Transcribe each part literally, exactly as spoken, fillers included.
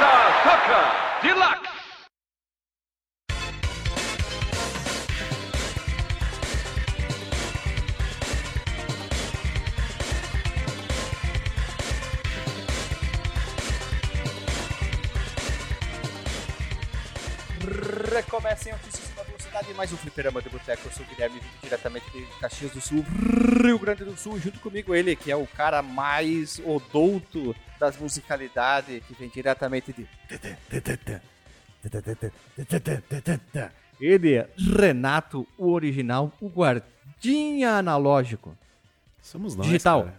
Star Soccer Deluxe. Recomeça em altíssima velocidade mais um fliperama de boteco. Eu sou o Guilherme, vindo diretamente de Caxias do Sul, Rio Grande do Sul. Junto comigo ele, que é o cara mais odouto das musicalidades, que vem diretamente de... Ele é Renato, o original, o guardinha analógico. Somos nós, Digital. Cara.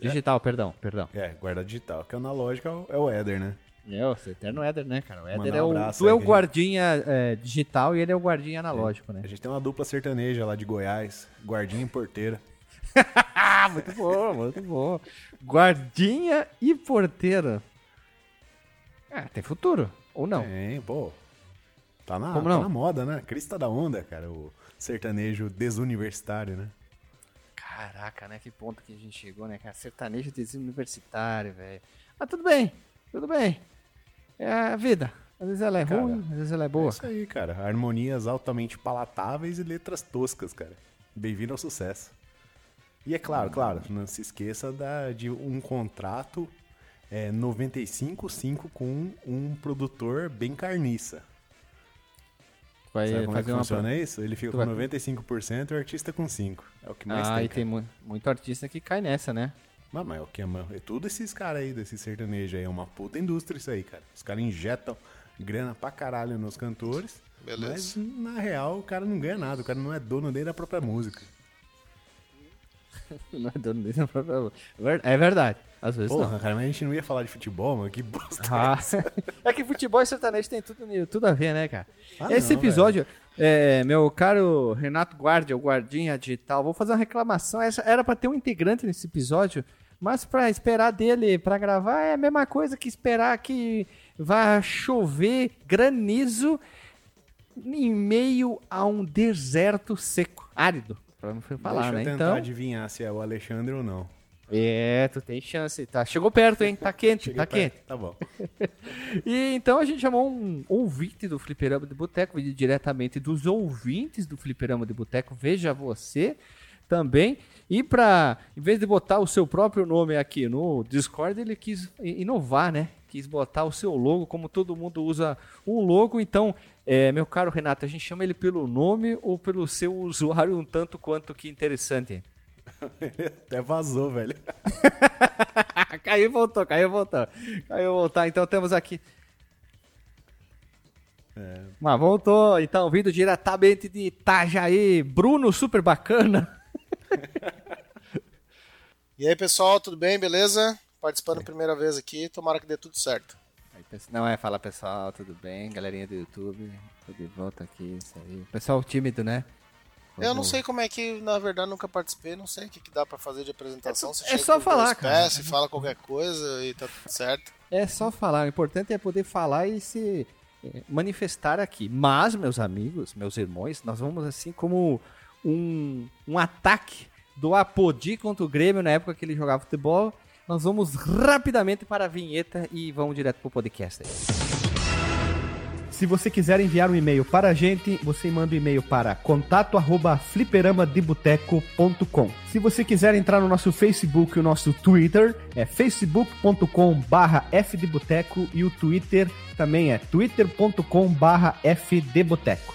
Digital, é... perdão, perdão. É, guarda digital, que analógico é o Éder, né? É, o eterno Éder, né, cara? O Éder é o... Tu é o guardinha é, digital e ele é o guardinha analógico, né? A gente tem uma dupla sertaneja lá de Goiás, guardinha e porteira. Muito bom, muito bom. Guardinha e porteira. É, tem futuro, ou não? Tem, pô. Tá na, tá na moda, né? Crista da onda, cara, o sertanejo desuniversitário, né? Caraca, né? Que ponto que a gente chegou, né, cara? Sertanejo desuniversitário, velho. Mas tudo bem. Tudo bem, é a vida, às vezes ela é cara, ruim, às vezes ela é boa. É isso aí, cara, harmonias altamente palatáveis e letras toscas, cara, bem-vindo ao sucesso. E é claro, claro, não se esqueça da, de um contrato é, noventa e cinco cinco com um produtor bem carniça. Vai, sabe como é que funciona uma... isso? Ele fica tu com vai... noventa e cinco por cento e o artista com cinco por cento, é o que mais ah, tem. Ah, e cara. Tem mu- muito artista que cai nessa, né? Mas é o que é, mano? É tudo esses caras aí, desse sertanejo aí. É uma puta indústria isso aí, cara. Os caras injetam grana pra caralho nos cantores. Beleza. Mas, na real, o cara não ganha nada. O cara não é dono nem da própria música. Não é dono nem da própria música. É verdade. Às vezes porra, não. Cara, mas a gente não ia falar de futebol, mano. Que bosta ah. é essa? É que futebol e sertanejo tem tudo, tudo a ver, né, cara? Ah, esse não, episódio... Velho. É, meu caro Renato Guardia, o guardinha digital, vou fazer uma reclamação. Essa era pra ter um integrante nesse episódio, mas pra esperar dele pra gravar é a mesma coisa que esperar que vá chover granizo em meio a um deserto seco, árido, pra não falar, né? Deixa eu tentar então... adivinhar se é o Alexandre ou não. É, tu tem chance, tá? Chegou perto, hein? Tá quente, tá perto. Quente. Tá bom. E então a gente chamou um ouvinte do Fliperama de Boteco, diretamente dos ouvintes do Fliperama de Boteco, veja você também. E pra, em vez de botar o seu próprio nome aqui no Discord, ele quis inovar, né? Quis botar o seu logo, como todo mundo usa um logo. Então, é, meu caro Renato, a gente chama ele pelo nome ou pelo seu usuário um tanto quanto que interessante? Até vazou, velho. Caiu e voltou, caiu e voltou. Caiu e voltou. Então temos aqui. É. Mas voltou. Então, vindo diretamente de Itajaí, Bruno, super bacana. E aí, pessoal, tudo bem? Beleza? Participando a é. primeira vez aqui. Tomara que dê tudo certo. Não é, fala pessoal, tudo bem? Galerinha do YouTube, tudo de volta aqui. Isso aí. Pessoal tímido, né? Eu não sei como é que, na verdade, nunca participei, não sei o que, que dá pra fazer de apresentação. É, é só falar, cara. Se fala qualquer coisa e tá tudo certo. É só falar, o importante é poder falar e se manifestar aqui. Mas, meus amigos, meus irmãos, nós vamos assim como um, um ataque do Apodi contra o Grêmio na época que ele jogava futebol. Nós vamos rapidamente para a vinheta e vamos direto pro podcast aí. Se você quiser enviar um e-mail para a gente, você manda um e-mail para contato arroba fliperama de boteco ponto com. Se você quiser entrar no nosso Facebook e o nosso Twitter, é facebook ponto com barra f de boteco e o Twitter também é twitter ponto com barra f de boteco.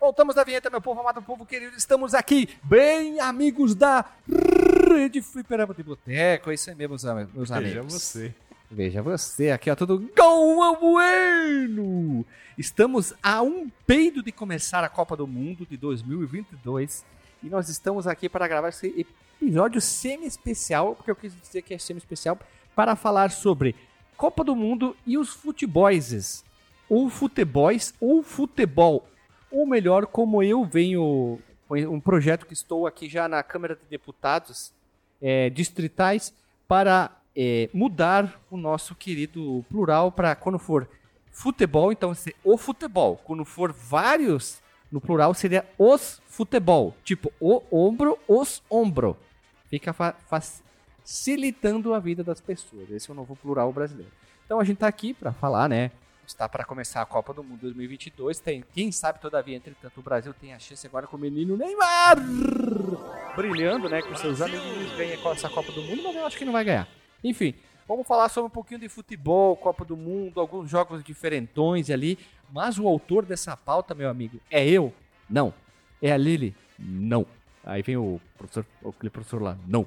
Voltamos da vinheta, meu povo amado, povo querido. Estamos aqui, bem amigos da... de Fliperama de Boteco, é isso aí mesmo, meus amigos. Veja você. Veja você, aqui ó, tudo Galvão Bueno! Estamos a um peido de começar a Copa do Mundo de dois mil e vinte e dois e nós estamos aqui para gravar esse episódio semi-especial, porque eu quis dizer que é semi-especial, para falar sobre Copa do Mundo e os futeboises, ou futeboys, ou futebol, ou melhor, como eu venho Foi um projeto que estou aqui já na Câmara de Deputados é, distritais para é, mudar o nosso querido plural para quando for futebol, então vai ser o futebol. Quando for vários, no plural seria os futebol. Tipo, o ombro, os ombro. Fica fa- facilitando a vida das pessoas. Esse é o novo plural brasileiro. Então a gente está aqui para falar, né? Está para começar a Copa do Mundo dois mil e vinte e dois. Tem, quem sabe, todavia, entretanto, o Brasil tem a chance agora com o menino Neymar brilhando, né? Com seus amigos, ganha essa Copa do Mundo, mas eu acho que não vai ganhar. Enfim, vamos falar sobre um pouquinho de futebol, Copa do Mundo, alguns jogos diferentões ali. Mas o autor dessa pauta, meu amigo, é eu? Não. É a Lili? Não. Aí vem o professor, o professor lá, não.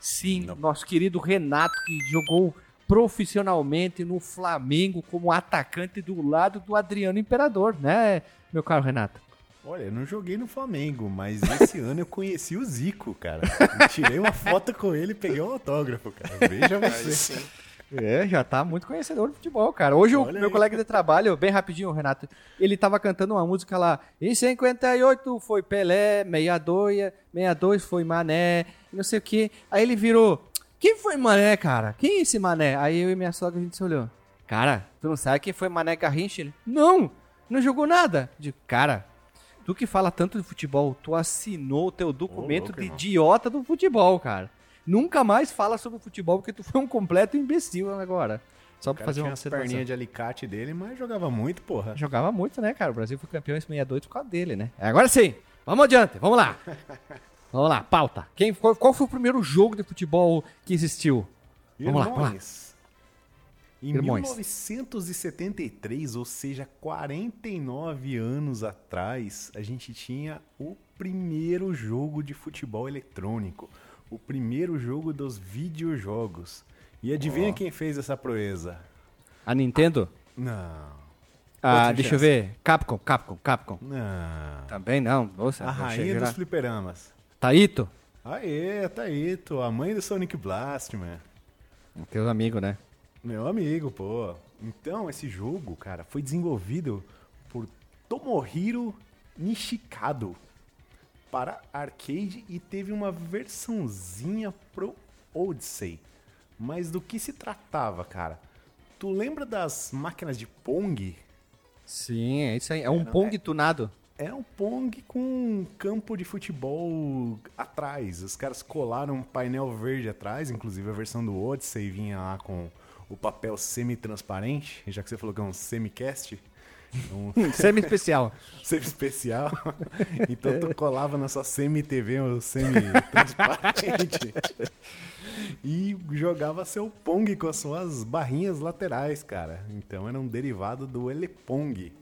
Sim, não. Nosso querido Renato, que jogou profissionalmente no Flamengo como atacante do lado do Adriano Imperador, né, meu caro Renato? Olha, eu não joguei no Flamengo, mas esse ano eu conheci o Zico, cara. Eu tirei uma foto com ele e peguei um autógrafo, cara. Veja você. É, já tá muito conhecedor do futebol, cara. Hoje o meu colega de trabalho, bem rapidinho, Renato, ele tava cantando uma música lá. Em cinquenta e oito foi Pelé, sessenta e dois, sessenta e dois foi Mané, não sei o quê. Aí ele virou... Quem foi Mané, cara? Quem é esse Mané? Aí eu e minha sogra, a gente se olhou. Cara, tu não sabe quem foi Mané Garrincha? Ele, não, não jogou nada. Eu digo, cara, tu que fala tanto de futebol, tu assinou o teu documento oh, okay, de não. idiota do futebol, cara. Nunca mais fala sobre futebol, porque tu foi um completo imbecil agora. Só pra fazer uma observação. Perninha de alicate dele, mas jogava muito, porra. Jogava muito, né, cara? O Brasil foi campeão em sessenta e dois por causa dele, né? Agora sim, vamos adiante, vamos lá. Vamos lá, pauta. Quem, qual, qual foi o primeiro jogo de futebol que existiu? Vamos Irmões. lá, vamos lá. Em Irmões. mil novecentos e setenta e três, ou seja, quarenta e nove anos atrás, a gente tinha o primeiro jogo de futebol eletrônico. O primeiro jogo dos videojogos. E adivinha oh. quem fez essa proeza? A Nintendo? Ah, não. Ah, deixa eu ver. Capcom, Capcom, Capcom. Não. Também não. Nossa, a rainha dos fliperamas. Taito? Aê, Taito, a mãe do Sonic Blast, mano. Teu amigo, né? Meu amigo, pô. Então, esse jogo, cara, foi desenvolvido por Tomohiro Nishikado para arcade e teve uma versãozinha pro Odyssey. Mas do que se tratava, cara? Tu lembra das máquinas de Pong? Sim, é isso aí. É Era, um Pong é... tunado. Era um Pong com um campo de futebol atrás. Os caras colaram um painel verde atrás, inclusive a versão do Odyssey vinha lá com o papel semi-transparente, já que você falou que é um semicast. Um... semi-especial. Semi-especial. Então tu colava na sua semi-T V ou semi-transparente e jogava seu Pong com as suas barrinhas laterais, cara. Então era um derivado do Elepong.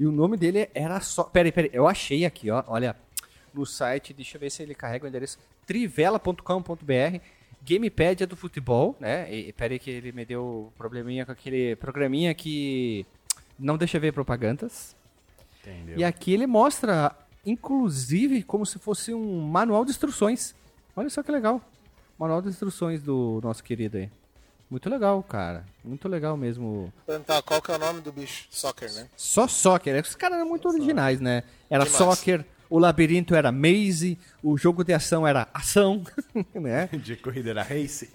E o nome dele era só... Peraí, peraí, eu achei aqui, ó, olha, no site, deixa eu ver se ele carrega o endereço, trivela ponto com ponto b r, Gamepad é do futebol, né? E, peraí que ele me deu probleminha com aquele programinha que não deixa ver propagandas. Entendeu. E aqui ele mostra, inclusive, como se fosse um manual de instruções. Olha só que legal. Manual de instruções do nosso querido aí. Muito legal, cara. Muito legal mesmo. Perguntar qual que é o nome do bicho? Soccer, né? Só Soccer. Esses caras eram muito originais, né? Era Demais. Soccer, o labirinto era Maze, o jogo de ação era Ação, né? De corrida era Race.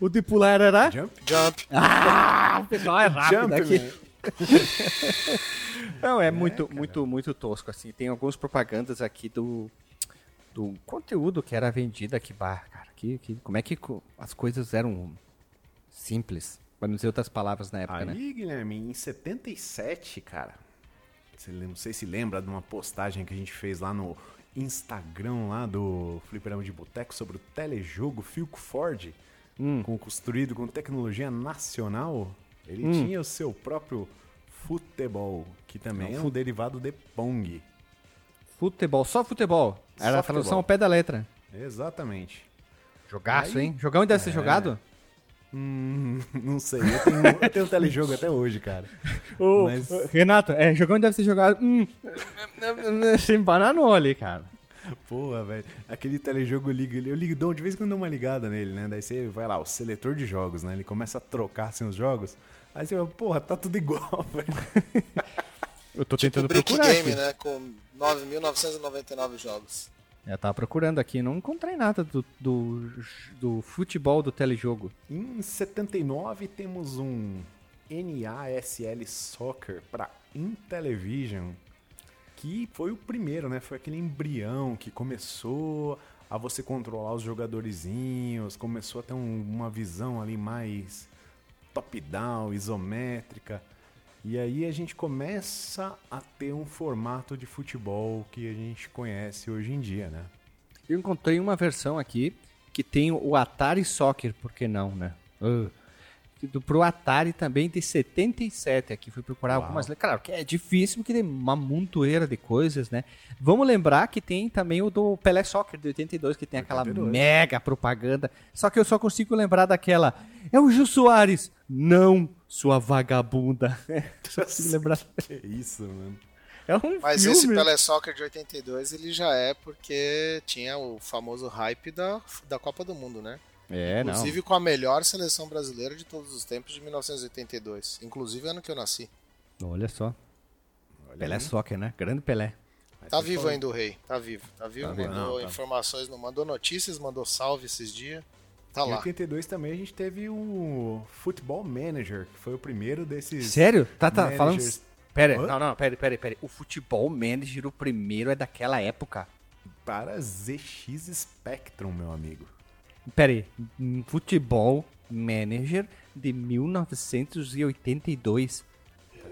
O de pular era... Jump. Jump. Ah, o pessoal é rápido Jump, aqui. Man. Não, é, é muito, cara. muito, muito tosco, assim. Tem algumas propagandas aqui do... do conteúdo que era vendido aqui, bar, cara, que, que, como é que as coisas eram simples, para não dizer outras palavras na época, Aí, né? Aí, Guilherme, em setenta e sete, cara, você, não sei se lembra de uma postagem que a gente fez lá no Instagram, lá do Fliperama de Boteco, sobre o telejogo Philco Ford, hum. construído com tecnologia nacional, ele hum. tinha o seu próprio futebol, que também não, é um fut... derivado de Pong. Futebol, só futebol. Era a tradução ao pé da letra. Exatamente. Jogaço, aí, hein? Jogão ainda deve é... ser jogado? Hum, não sei. Eu tenho, eu tenho um telejogo até hoje, cara. Ô, Mas... Renato, é, jogão ainda deve ser jogado. Hum. Você embananou ali, cara. Porra, velho. Aquele telejogo eu ligo, eu ligo de vez em quando eu dou uma ligada nele, né? Daí você vai lá, o seletor de jogos, né? Ele começa a trocar assim os jogos. Aí você vai, porra, tá tudo igual, velho. Eu tô tipo tentando Brick procurar Game, aqui. Né? Com nove mil novecentos e noventa e nove jogos. Eu tava procurando aqui, não encontrei nada do, do, do futebol do telejogo. Em setenta e nove temos um N A S L Soccer pra Intellivision, que foi o primeiro, né? Foi aquele embrião que começou a você controlar os jogadorzinhos, começou a ter um, uma visão ali mais top-down, isométrica. E aí a gente começa a ter um formato de futebol que a gente conhece hoje em dia, né? Eu encontrei uma versão aqui que tem o Atari Soccer, por que não, né? Uh, pro Atari também tem setenta e sete aqui, fui procurar Uau. algumas... Claro que é difícil porque tem uma montoeira de coisas, né? Vamos lembrar que tem também o do Pelé Soccer de oitenta e dois, que tem aquela oitenta e dois mega propaganda, só que eu só consigo lembrar daquela... É o Jô Soares! Não! Sua vagabunda. Lembrar... Que isso, mano. É um Mas filme. Esse Pelé Soccer de oitenta e dois, ele já é porque tinha o famoso hype da, da Copa do Mundo, né? É, Inclusive não. com a melhor seleção brasileira de todos os tempos de mil novecentos e oitenta e dois. Inclusive ano que eu nasci. Olha só. Olha Pelé aí. Soccer, né? Grande Pelé. Tá Mas vivo foi... ainda o rei. Tá vivo. Tá vivo. Tá mandou não, tá. informações, não mandou notícias, mandou salve esses dias. Tá em oitenta e dois lá. Também a gente teve o Football Manager, que foi o primeiro desses... Sério? Tá, tá falando... Pera, Hã? não, não, pera, pera, pera. O Football Manager, o primeiro, é daquela época. Para Z X Spectrum, meu amigo. Pera aí, Football Manager de mil novecentos e oitenta e dois.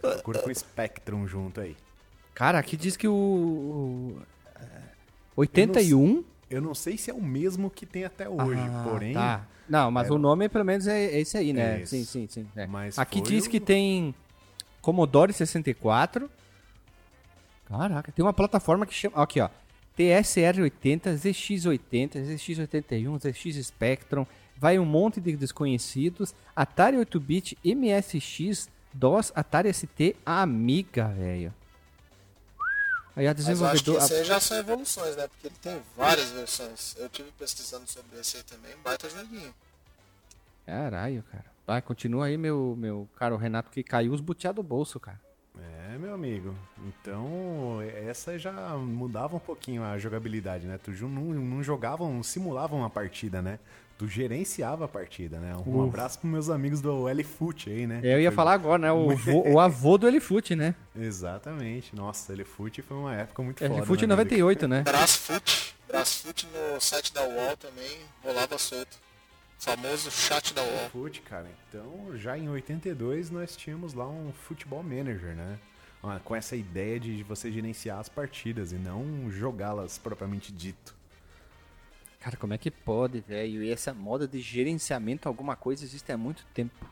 Procura com o Spectrum junto aí. Cara, aqui diz que o... oitenta e um... Eu não sei se é o mesmo que tem até hoje, ah, porém... Tá. Não, mas é... o nome pelo menos é, é esse aí, né? É sim, sim, sim. É. Mas aqui diz o... que tem Commodore sessenta e quatro. Caraca, tem uma plataforma que chama... Aqui, ó. T S R oitenta, Z X oitenta, Z X oitenta e um, Z X Spectrum. Vai um monte de desconhecidos. Atari oito bit, M S X, DOS, Atari S T, Amiga, velho. Aí a desenvolvedora... Mas eu acho que isso aí já são evoluções, né? Porque ele tem várias versões. Eu estive pesquisando sobre esse aí também, baita joguinho. Caralho, cara. Vai, continua aí, meu, meu caro Renato, que caiu os butiá do bolso, cara. É, meu amigo. Então, essa já mudava um pouquinho a jogabilidade, né? Tu não, não jogava, não simulava uma partida, né? Tu gerenciava a partida, né? Um Uf. abraço pros meus amigos do L-Foot aí, né? Eu ia foi... falar agora, né? O, vô, o avô do L-Foot, né? Exatamente. Nossa, L-Foot foi uma época muito foda. L-Foot em noventa e oito, né? Brasfoot. Brasfoot no site da U O L também rolava solto. O famoso chat da U O L. L-Foot, cara. Então, já em oitenta e dois, nós tínhamos lá um Football Manager, né? Com essa ideia de você gerenciar as partidas e não jogá-las propriamente dito. Cara, como é que pode, velho? E essa moda de gerenciamento, alguma coisa, existe há muito tempo.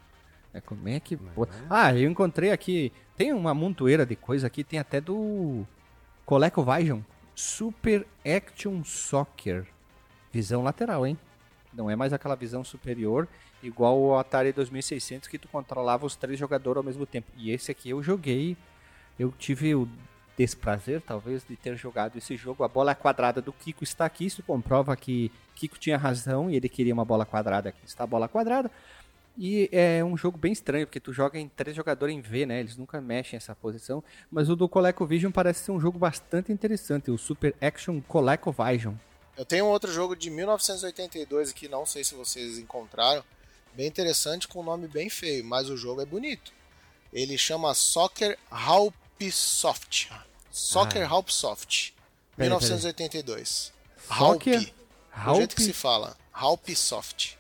É, como é que pode? Ah, eu encontrei aqui, tem uma montoeira de coisa aqui, tem até do ColecoVision. Super Action Soccer. Visão lateral, hein? Não é mais aquela visão superior, igual o Atari dois mil e seiscentos, que tu controlava os três jogadores ao mesmo tempo. E esse aqui eu joguei, eu tive o... desprazer, talvez, de ter jogado esse jogo. A bola quadrada do Kiko está aqui. Isso comprova que Kiko tinha razão e ele queria uma bola quadrada. Aqui está a bola quadrada. E é um jogo bem estranho, porque tu joga em três jogadores em V, né? Eles nunca mexem essa posição. Mas o do ColecoVision parece ser um jogo bastante interessante. O Super Action ColecoVision. Eu tenho outro jogo de mil novecentos e oitenta e dois aqui, não sei se vocês encontraram. Bem interessante, com um nome bem feio, mas o jogo é bonito. Ele chama Soccer Halpsoft. Soccer ah. Halpsoft, mil novecentos e oitenta e dois. Halp, o jeito que se fala, Halpsoft.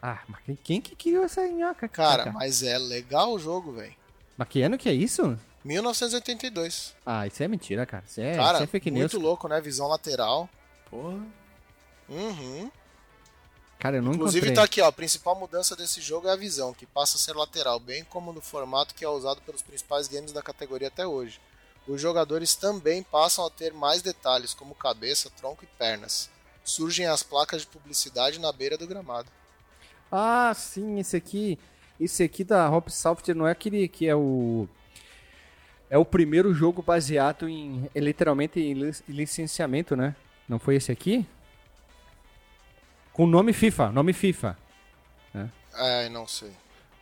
Ah, mas quem, quem que criou essa nhoca? Cara, cara, mas é legal o jogo, velho. Mas que ano que é isso? mil novecentos e oitenta e dois. Ah, isso é mentira, cara. Isso é, cara, isso é fake news. Muito louco, né? Visão lateral. Porra. Uhum. Cara, eu não Inclusive encontrei. Tá aqui, ó, a principal mudança desse jogo é a visão, que passa a ser lateral, bem como no formato que é usado pelos principais games da categoria até hoje. Os jogadores também passam a ter mais detalhes, como cabeça, tronco e pernas. Surgem as placas de publicidade na beira do gramado. Ah, sim, esse aqui, esse aqui da Halpsoft não é aquele que é o... É o primeiro jogo baseado em, literalmente, em licenciamento, né? Não foi esse aqui? Com o nome FIFA, nome FIFA. É, é não sei.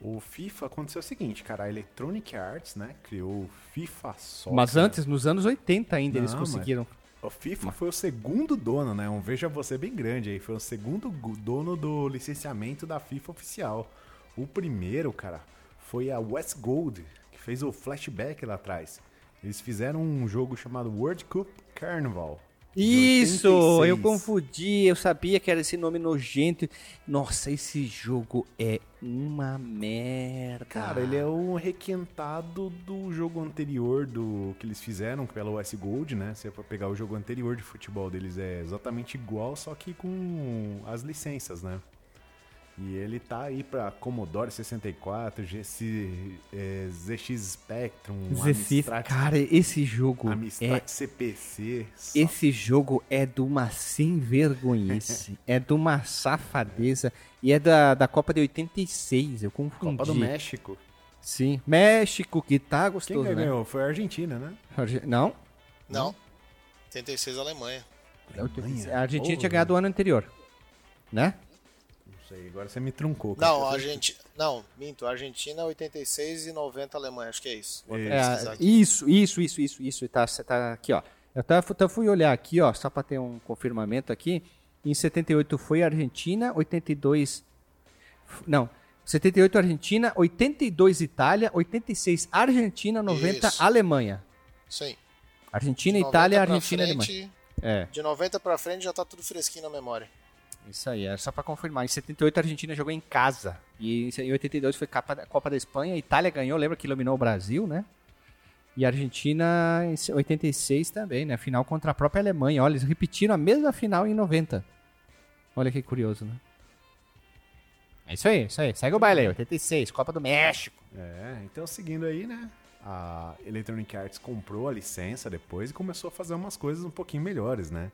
O FIFA aconteceu o seguinte, cara, a Electronic Arts, né, criou o FIFA Soccer. Mas antes, nos anos oitenta ainda, não, eles conseguiram. O FIFA foi o segundo dono, né, um veja você bem grande aí, foi o segundo dono do licenciamento da FIFA oficial. O primeiro, cara, foi a West Gold, que fez o Flashback lá atrás. Eles fizeram um jogo chamado World Cup Carnival. Isso, eu confundi, eu sabia que era esse nome nojento. Nossa, esse jogo é uma merda. Cara, ele é um requentado do jogo anterior do que eles fizeram pela U S Gold, né? Se for pegar o jogo anterior de futebol deles, é exatamente igual, só que com as licenças, né? E ele tá aí pra Commodore sessenta e quatro, G C, é, Z X Spectrum, Z C, Amstrad... Cara, esse jogo Amstrad é... C P C... Só... Esse jogo é de uma sem-vergonhice, é de uma safadeza, e é da, da Copa de oitenta e seis, eu confundi. Copa do México. Sim, México, que tá gostoso, quem ganhou? Né? Foi a Argentina, né? Arge... Não? Não, oitenta e seis Alemanha. Alemanha. A Argentina oh, tinha ganhado o ano anterior, né? Agora você me truncou. Cara. Não, a gente... Não, minto. Argentina, oitenta e seis e noventa Alemanha. Acho que é isso. É, isso, isso, isso, isso. isso. Tá, você tá aqui, ó. Eu tá, fui olhar aqui, ó, só para ter um confirmamento aqui. Em setenta e oito foi Argentina, oitenta e dois... Não, setenta e oito Argentina, oitenta e dois Itália, oitenta e seis Argentina, noventa isso. Alemanha. Sim. Argentina, Itália, Argentina, frente, Alemanha. É. De noventa pra frente já tá tudo fresquinho na memória. Isso aí, é só pra confirmar. Em setenta e oito a Argentina jogou em casa. E em oitenta e dois foi Copa da Espanha. A Itália ganhou, lembra que dominou o Brasil, né? E a Argentina em oitenta e seis também, né? Final contra a própria Alemanha. Olha, eles repetiram a mesma final em noventa. Olha que curioso, né? É isso aí, é isso aí. Segue o baile aí, oitenta e seis, Copa do México. É, então seguindo aí, né? A Electronic Arts comprou a licença depois e começou a fazer umas coisas um pouquinho melhores, né?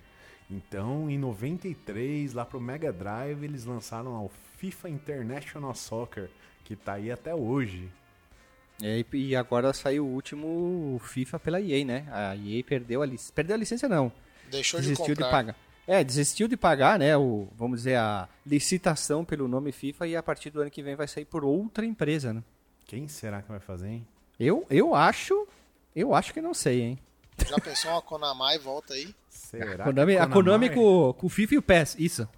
Então, em noventa e três, lá pro Mega Drive, eles lançaram o FIFA International Soccer, que tá aí até hoje. É, e agora saiu o último FIFA pela E A, né? A E A perdeu a licença. Perdeu a licença, não. Deixou de comprar. De pagar. É, desistiu de pagar, né? O, vamos dizer, a licitação pelo nome FIFA, e a partir do ano que vem vai sair por outra empresa, né? Quem será que vai fazer, hein? Eu, eu acho... Eu acho que não sei, hein? Já pensou uma Konami volta aí? Será? A Konami, a Konami com, com o FIFA e o P E S, isso.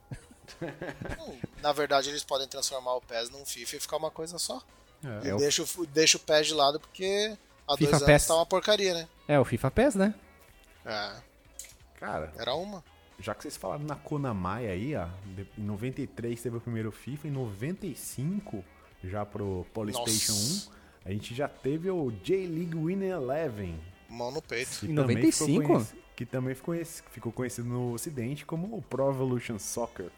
Hum, na verdade, eles podem transformar o P E S num FIFA e ficar uma coisa só. É, eu... deixa, deixa o P E S de lado, porque há FIFA dois anos P E S. Tá uma porcaria, né? É, o FIFA P E S, né? É. Cara, era uma. Já que vocês falaram na Konami aí, ó, em noventa e três teve o primeiro FIFA, em noventa e cinco já pro PlayStation um, a gente já teve o J-League Winner Eleven. Mão no peito. Em noventa e cinco? Ficou conhecido, que também ficou conhecido, ficou conhecido no ocidente como o Pro Evolution Soccer.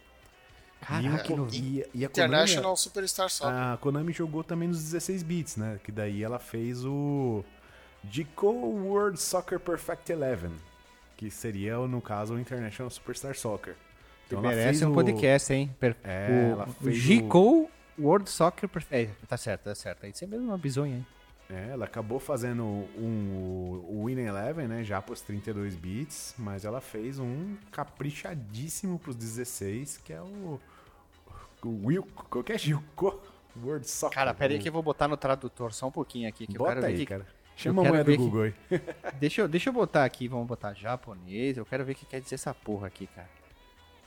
Caraca, e, e a International Konami, Superstar Soccer. A Konami jogou também nos dezesseis bits, né? Que daí ela fez o J C O World Soccer Perfect Eleven, que seria, no caso, o International Superstar Soccer. Então que merece um o... podcast, hein? Per... É, o... ela fez J C O o... World Soccer Perfect... É, tá certo, tá certo. Isso é mesmo uma bizonha, hein? É, ela acabou fazendo um, o Winning Eleven, né, já para os trinta e dois bits, mas ela fez um caprichadíssimo para os dezesseis, que é o, o Wilco, que é Gilco World Soccer. Cara, peraí que eu vou botar no tradutor só um pouquinho aqui. Que bota eu quero aí, ver que, cara. Chama a mulher do Google aí. Deixa, deixa eu botar aqui, vamos botar japonês, eu quero ver o que quer dizer essa porra aqui, cara.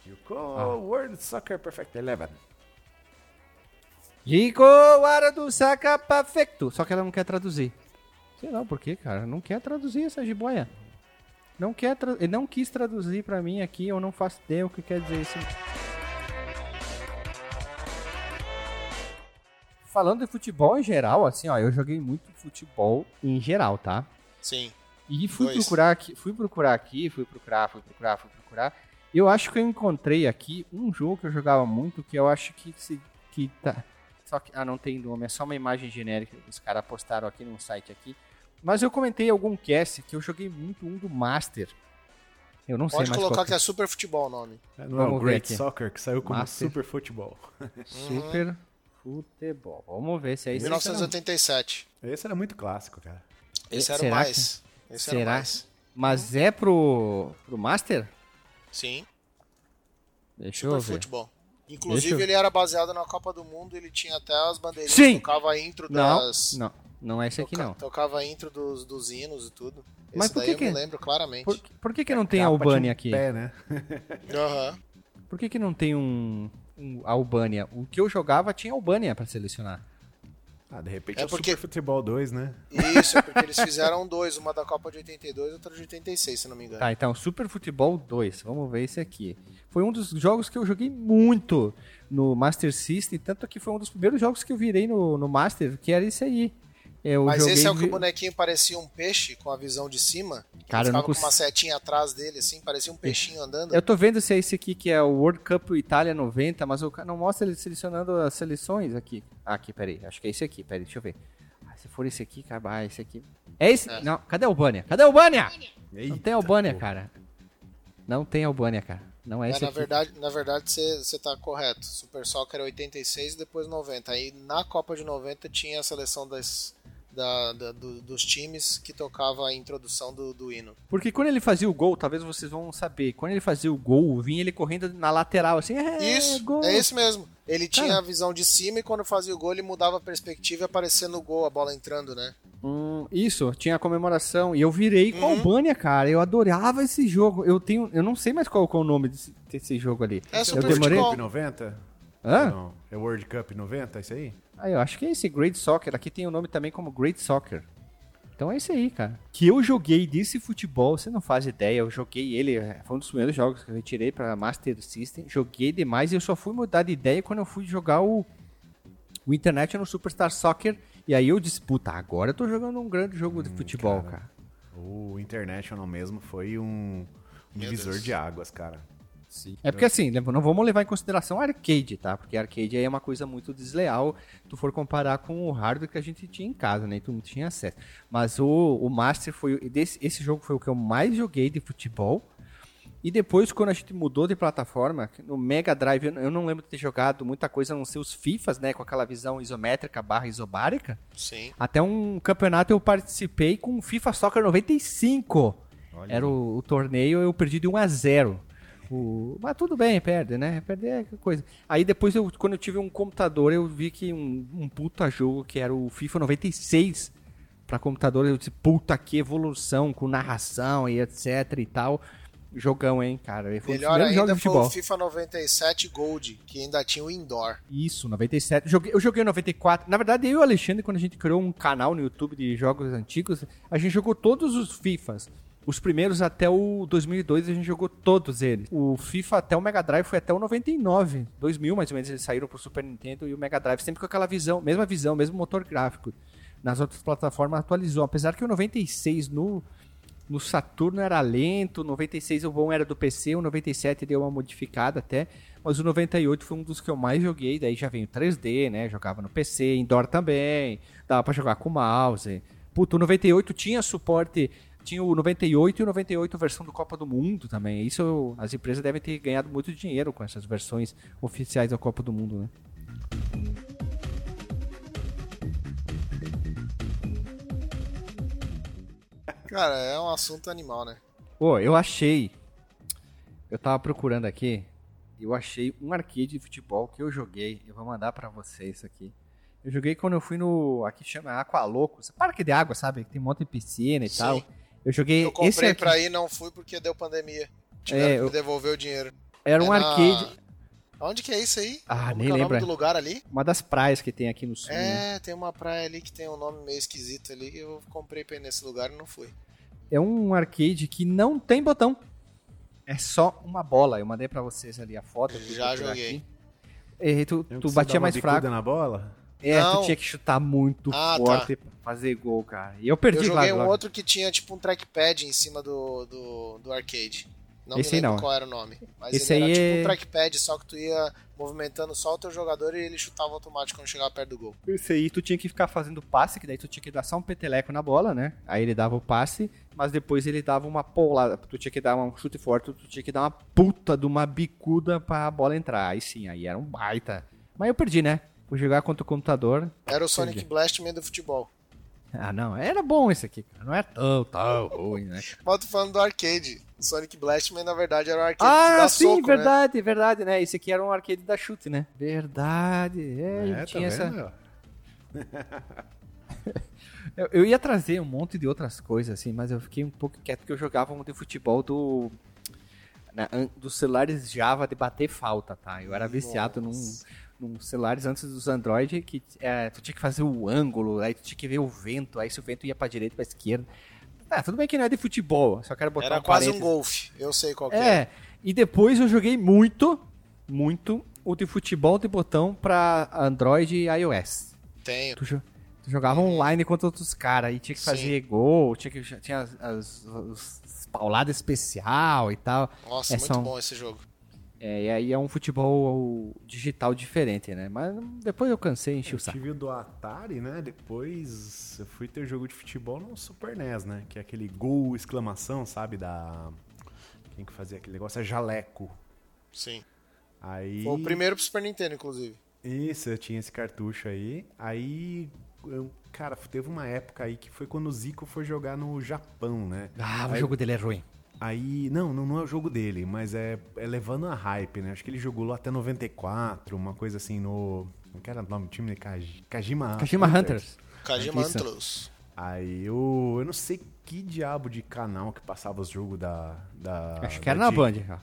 Gilco ah. World Soccer Perfect Eleven. Rico, hora do saca perfeito. Só que ela não quer traduzir. Sei lá por quê, cara. Não quer traduzir essa jiboia. Não quer tra... Ele não quis traduzir pra mim aqui. Eu não faço ideia o que quer dizer isso. Falando de futebol em geral, assim, ó. Eu joguei muito futebol em geral, tá? Sim. E fui pois. procurar aqui, fui procurar aqui, fui procurar, fui procurar, fui procurar. Eu acho que eu encontrei aqui um jogo que eu jogava muito, que eu acho que... Se... que tá... Só que, ah, não tem nome, é só uma imagem genérica que os caras postaram aqui no site aqui. Mas eu comentei em algum cast que eu joguei muito um do Master. Eu não Pode sei mais colocar qual que é Super Futebol o nome. É, não, Vamos Great Soccer, que saiu como Master. Super Futebol. Super Futebol. Vamos ver se é isso. mil novecentos e oitenta e sete. Era... Esse era muito clássico, cara. Esse era o mais. Que... Esse era Será? mais. Mas é pro, pro Master? Sim. Deixa Super eu ver. Futebol. Inclusive, Deixa eu... ele era baseado na Copa do Mundo, ele tinha até as bandeirinhas. Sim. Tocava a intro das... Não, não. Não é esse aqui, Toca, não. Tocava a intro dos, dos hinos e tudo. Esse Mas por que daí que... eu me lembro claramente. Por, por que que é não tem a Albânia aqui? Pé, né? Uhum. Por que que não tem um, um a Albânia? O que eu jogava tinha Albânia pra selecionar. Ah, de repente é o porque... Super Futebol dois, né? Isso, porque eles fizeram dois. Uma da Copa de oitenta e dois e outra de oitenta e seis, se não me engano. Tá, então, Super Futebol dois. Vamos ver esse aqui. Foi um dos jogos que eu joguei muito no Master System, tanto que foi um dos primeiros jogos que eu virei no, no Master, que era esse aí. Eu Mas joguei... esse é o que o bonequinho parecia um peixe com a visão de cima. Cara, ele ficava cons... com uma setinha atrás dele, assim, parecia um peixinho andando. Eu tô vendo se é esse aqui que é o World Cup Itália noventa, mas eu não mostra ele selecionando as seleções aqui. Ah, aqui, peraí. Acho que é esse aqui, peraí, deixa eu ver. Ah, se for esse aqui, cara, ah, esse aqui. É esse? É. Não, cadê a Albânia? Cadê a Albânia? Eita, não tem Albânia, pô. cara. Não tem Albânia, cara. Não é, é esse na aqui. Verdade, na verdade, você tá correto. Super Soccer oitenta e seis e depois noventa. Aí na Copa de noventa tinha a seleção das... Da, da, do, dos times que tocava a introdução do, do hino. Porque quando ele fazia o gol, talvez vocês vão saber, quando ele fazia o gol, vinha ele correndo na lateral, assim, é, isso, gol. É isso mesmo. Ele Cara. tinha a visão de cima e quando fazia o gol, ele mudava a perspectiva e aparecia no gol, a bola entrando, né? Hum, isso, tinha a comemoração. E eu virei com a Albânia, cara. Eu adorava esse jogo. Eu tenho, eu não sei mais qual, qual é o nome desse, desse jogo ali. É Super Cup noventa? Hã? Não, é World Cup noventa, isso aí? Ah, eu acho que é esse Great Soccer. Aqui tem o nome também como Great Soccer. Então é isso aí, cara. Que eu joguei desse futebol, você não faz ideia. Eu joguei ele, foi um dos primeiros jogos que eu retirei pra Master System. Joguei demais e eu só fui mudar de ideia quando eu fui jogar o, o International Superstar Soccer. E aí eu disse, puta, agora eu tô jogando um grande jogo hum, de futebol, cara. cara. O International mesmo foi um, um divisor de águas, cara. Sim. É porque assim, não vamos levar em consideração arcade, tá? Porque arcade aí é uma coisa muito desleal, tu for comparar com o hardware que a gente tinha em casa, né? Tu não tinha acesso. Mas o, o Master foi... Desse, esse jogo foi o que eu mais joguei de futebol. E depois, quando a gente mudou de plataforma, no Mega Drive, eu não lembro de ter jogado muita coisa, a não ser os FIFAs, né? Com aquela visão isométrica barra isobárica. Sim. Até um campeonato eu participei com o FIFA Soccer noventa e cinco. Olha. Era o, o torneio, eu perdi de um a zero. O... Mas tudo bem, perde, né? Perder é coisa. Aí depois, eu, quando eu tive um computador, eu vi que um, um puta jogo que era o FIFA noventa e seis pra computador. Eu disse, puta, que evolução com narração e etc e tal. Jogão, hein, cara. Foi Melhor ainda jogo de foi futebol. O FIFA noventa e sete Gold, que ainda tinha o indoor. Isso, noventa e sete. Joguei, eu joguei o noventa e quatro. Na verdade, eu e o Alexandre, quando a gente criou um canal no YouTube de jogos antigos, a gente jogou todos os FIFAs. Os primeiros até o dois mil e dois a gente jogou todos eles. O FIFA até o Mega Drive foi até o noventa e nove. dois mil mais ou menos eles saíram pro Super Nintendo e o Mega Drive. Sempre com aquela visão, mesma visão, mesmo motor gráfico. Nas outras plataformas atualizou. Apesar que o noventa e seis no, no Saturno era lento, o noventa e seis o bom era do P C, o noventa e sete deu uma modificada até. Mas o noventa e oito foi um dos que eu mais joguei. Daí já veio três D, né? Jogava no P C, indoor também. Dava pra jogar com mouse. Puta, o noventa e oito tinha suporte... Tinha o noventa e oito e o noventa e oito versão do Copa do Mundo também. Isso as empresas devem ter ganhado muito dinheiro com essas versões oficiais da Copa do Mundo, né? Cara, é um assunto animal, né? Pô, eu achei... Eu tava procurando aqui, eu achei um arcade de futebol que eu joguei. Eu vou mandar pra vocês isso aqui. Eu joguei quando eu fui no... Aqui chama Aqualoco. Parque de água, sabe? Tem um monte de piscina e Sim. tal. Eu joguei. Eu comprei esse aqui pra ir, não fui porque deu pandemia. Tiveram é, eu... que devolver o dinheiro. Era um é arcade. Na... Onde que é isso aí? Ah, Como nem lembro. É o nome do lugar ali? Uma das praias que tem aqui no sul. É, tem uma praia ali que tem um nome meio esquisito ali. Eu comprei pra ir nesse lugar e não fui. É um arcade que não tem botão. É só uma bola. Eu mandei pra vocês ali a foto. Já joguei. E tu, tu batia mais fraco. Na bola? É, não. Tu tinha que chutar muito ah, forte tá. pra fazer gol, cara. E eu perdi lá. Eu joguei lá, um logo. outro que tinha tipo um trackpad em cima do, do, do arcade. Não Esse me lembro não. qual era o nome. Mas Esse ele era é... tipo um trackpad, só que tu ia movimentando só o teu jogador e ele chutava automático quando chegava perto do gol. Esse aí tu tinha que ficar fazendo passe, que daí tu tinha que dar só um peteleco na bola, né? Aí ele dava o passe, mas depois ele dava uma paulada. Tu tinha que dar um chute forte, tu tinha que dar uma puta de uma bicuda pra bola entrar. Aí sim, aí era um baita. Mas eu perdi, né? Por jogar contra o computador. Era o Sonic entendi. Blast mesmo do futebol. Ah, não. Era bom esse aqui, cara. Não é tão, tão ruim, né? Mas tô falando do arcade. Sonic Blastman, na verdade, era o um arcade ah, da sim, soco, Ah, sim, verdade, né? verdade, né? Esse aqui era um arcade da chute, né? Verdade. É, é tinha tá essa... eu, eu ia trazer um monte de outras coisas, assim, mas eu fiquei um pouco quieto, porque eu jogava um de futebol do... Na, dos celulares Java de bater falta, tá? Eu era viciado num, num celulares antes dos Android, que é, tu tinha que fazer o ângulo, aí tu tinha que ver o vento, aí se o vento ia pra direita, pra esquerda. Ah, tudo bem que não é de futebol, só quero botar Era um quase parênteses. Um golfe, eu sei qual que é. É, e depois eu joguei muito, muito, o de futebol de botão pra Android e iOS. Tenho. Tu, tu jogava Tenho. online contra outros caras, e tinha que fazer Sim. gol, tinha, que, tinha as, as, as pauladas especial e tal. Nossa, é muito são... bom esse jogo. É, e aí é um futebol digital diferente, né? Mas depois eu cansei, enchi o saco. Eu tive o do Atari, né? Depois eu fui ter jogo de futebol no Super N E S, né? Que é aquele gol, exclamação, sabe? Da... Quem que fazia aquele negócio? É jaleco. Sim. Aí... Foi o primeiro pro Super Nintendo, inclusive. Isso, eu tinha esse cartucho aí. Aí... Eu... Cara, teve uma época aí que foi quando o Zico foi jogar no Japão, né? Ah, aí... o jogo dele é ruim. Aí, não, não é o jogo dele, mas é, é levando a hype, né? Acho que ele jogou lá até noventa e quatro, uma coisa assim no... Não quero o nome do time, né? Kaj, Kajima, Kajima Hunters. Hunters. Kajima é Hunters. Aí eu, eu não sei que diabo de canal que passava os jogos da... da Acho que era na Band, cara.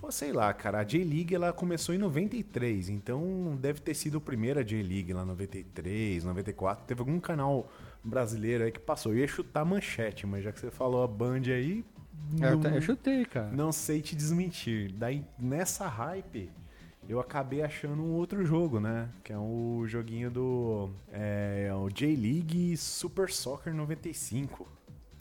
Pô, sei lá, cara. A J-League, ela começou em noventa e três, então deve ter sido a primeira J-League lá, noventa e três, noventa e quatro. Teve algum canal brasileiro aí que passou. Eu ia chutar manchete, mas já que você falou a Band aí... Não, eu chutei, cara. Não sei te desmentir. Daí, nessa hype, eu acabei achando um outro jogo, né? Que é o joguinho do... É, o J-League Super Soccer noventa e cinco.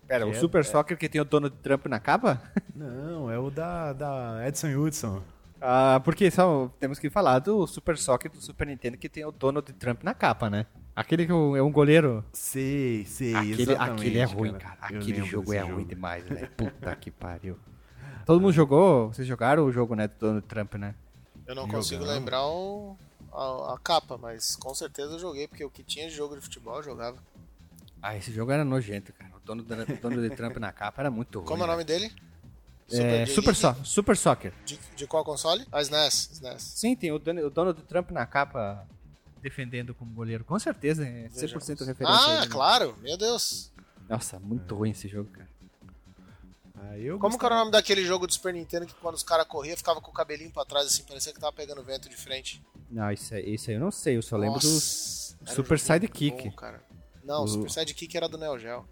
Pera, o é, Super é... Soccer que tem o Donald Trump na capa? Não, é o da, da Edson Hudson. Ah, porque só temos que falar do Super Soccer do Super Nintendo que tem o Donald Trump na capa, né? Aquele que é um goleiro... Sei, sei, aquele, exatamente. Aquele é ruim, cara. cara. Aquele jogo é jogo. ruim demais, né? Puta que pariu. Todo ah. mundo jogou? Vocês jogaram o jogo, né, do Donald Trump, né? Eu não Jogando. consigo lembrar o, a, a capa, mas com certeza eu joguei, porque o que tinha de jogo de futebol eu jogava. Ah, esse jogo era nojento, cara. O Donald, Donald Trump na capa era muito ruim. Como é o nome dele? É, Super, so- Super Soccer. De, de qual console? A S N E S. S N E S. Sim, tem o, Don- o Donald Trump na capa... defendendo como goleiro, com certeza, é cem por cento referência. Ah, aí, claro, meu Deus. Nossa, muito ruim esse jogo, cara. Ah, eu como gostava. Que era o nome daquele jogo do Super Nintendo que quando os caras corriam, ficava com o cabelinho pra trás, assim, parecia que tava pegando vento de frente? Não, isso aí, isso aí eu não sei, eu só Nossa, lembro do Super um Sidekick. Bom, cara. Não, o Super Sidekick era do Neo Geo.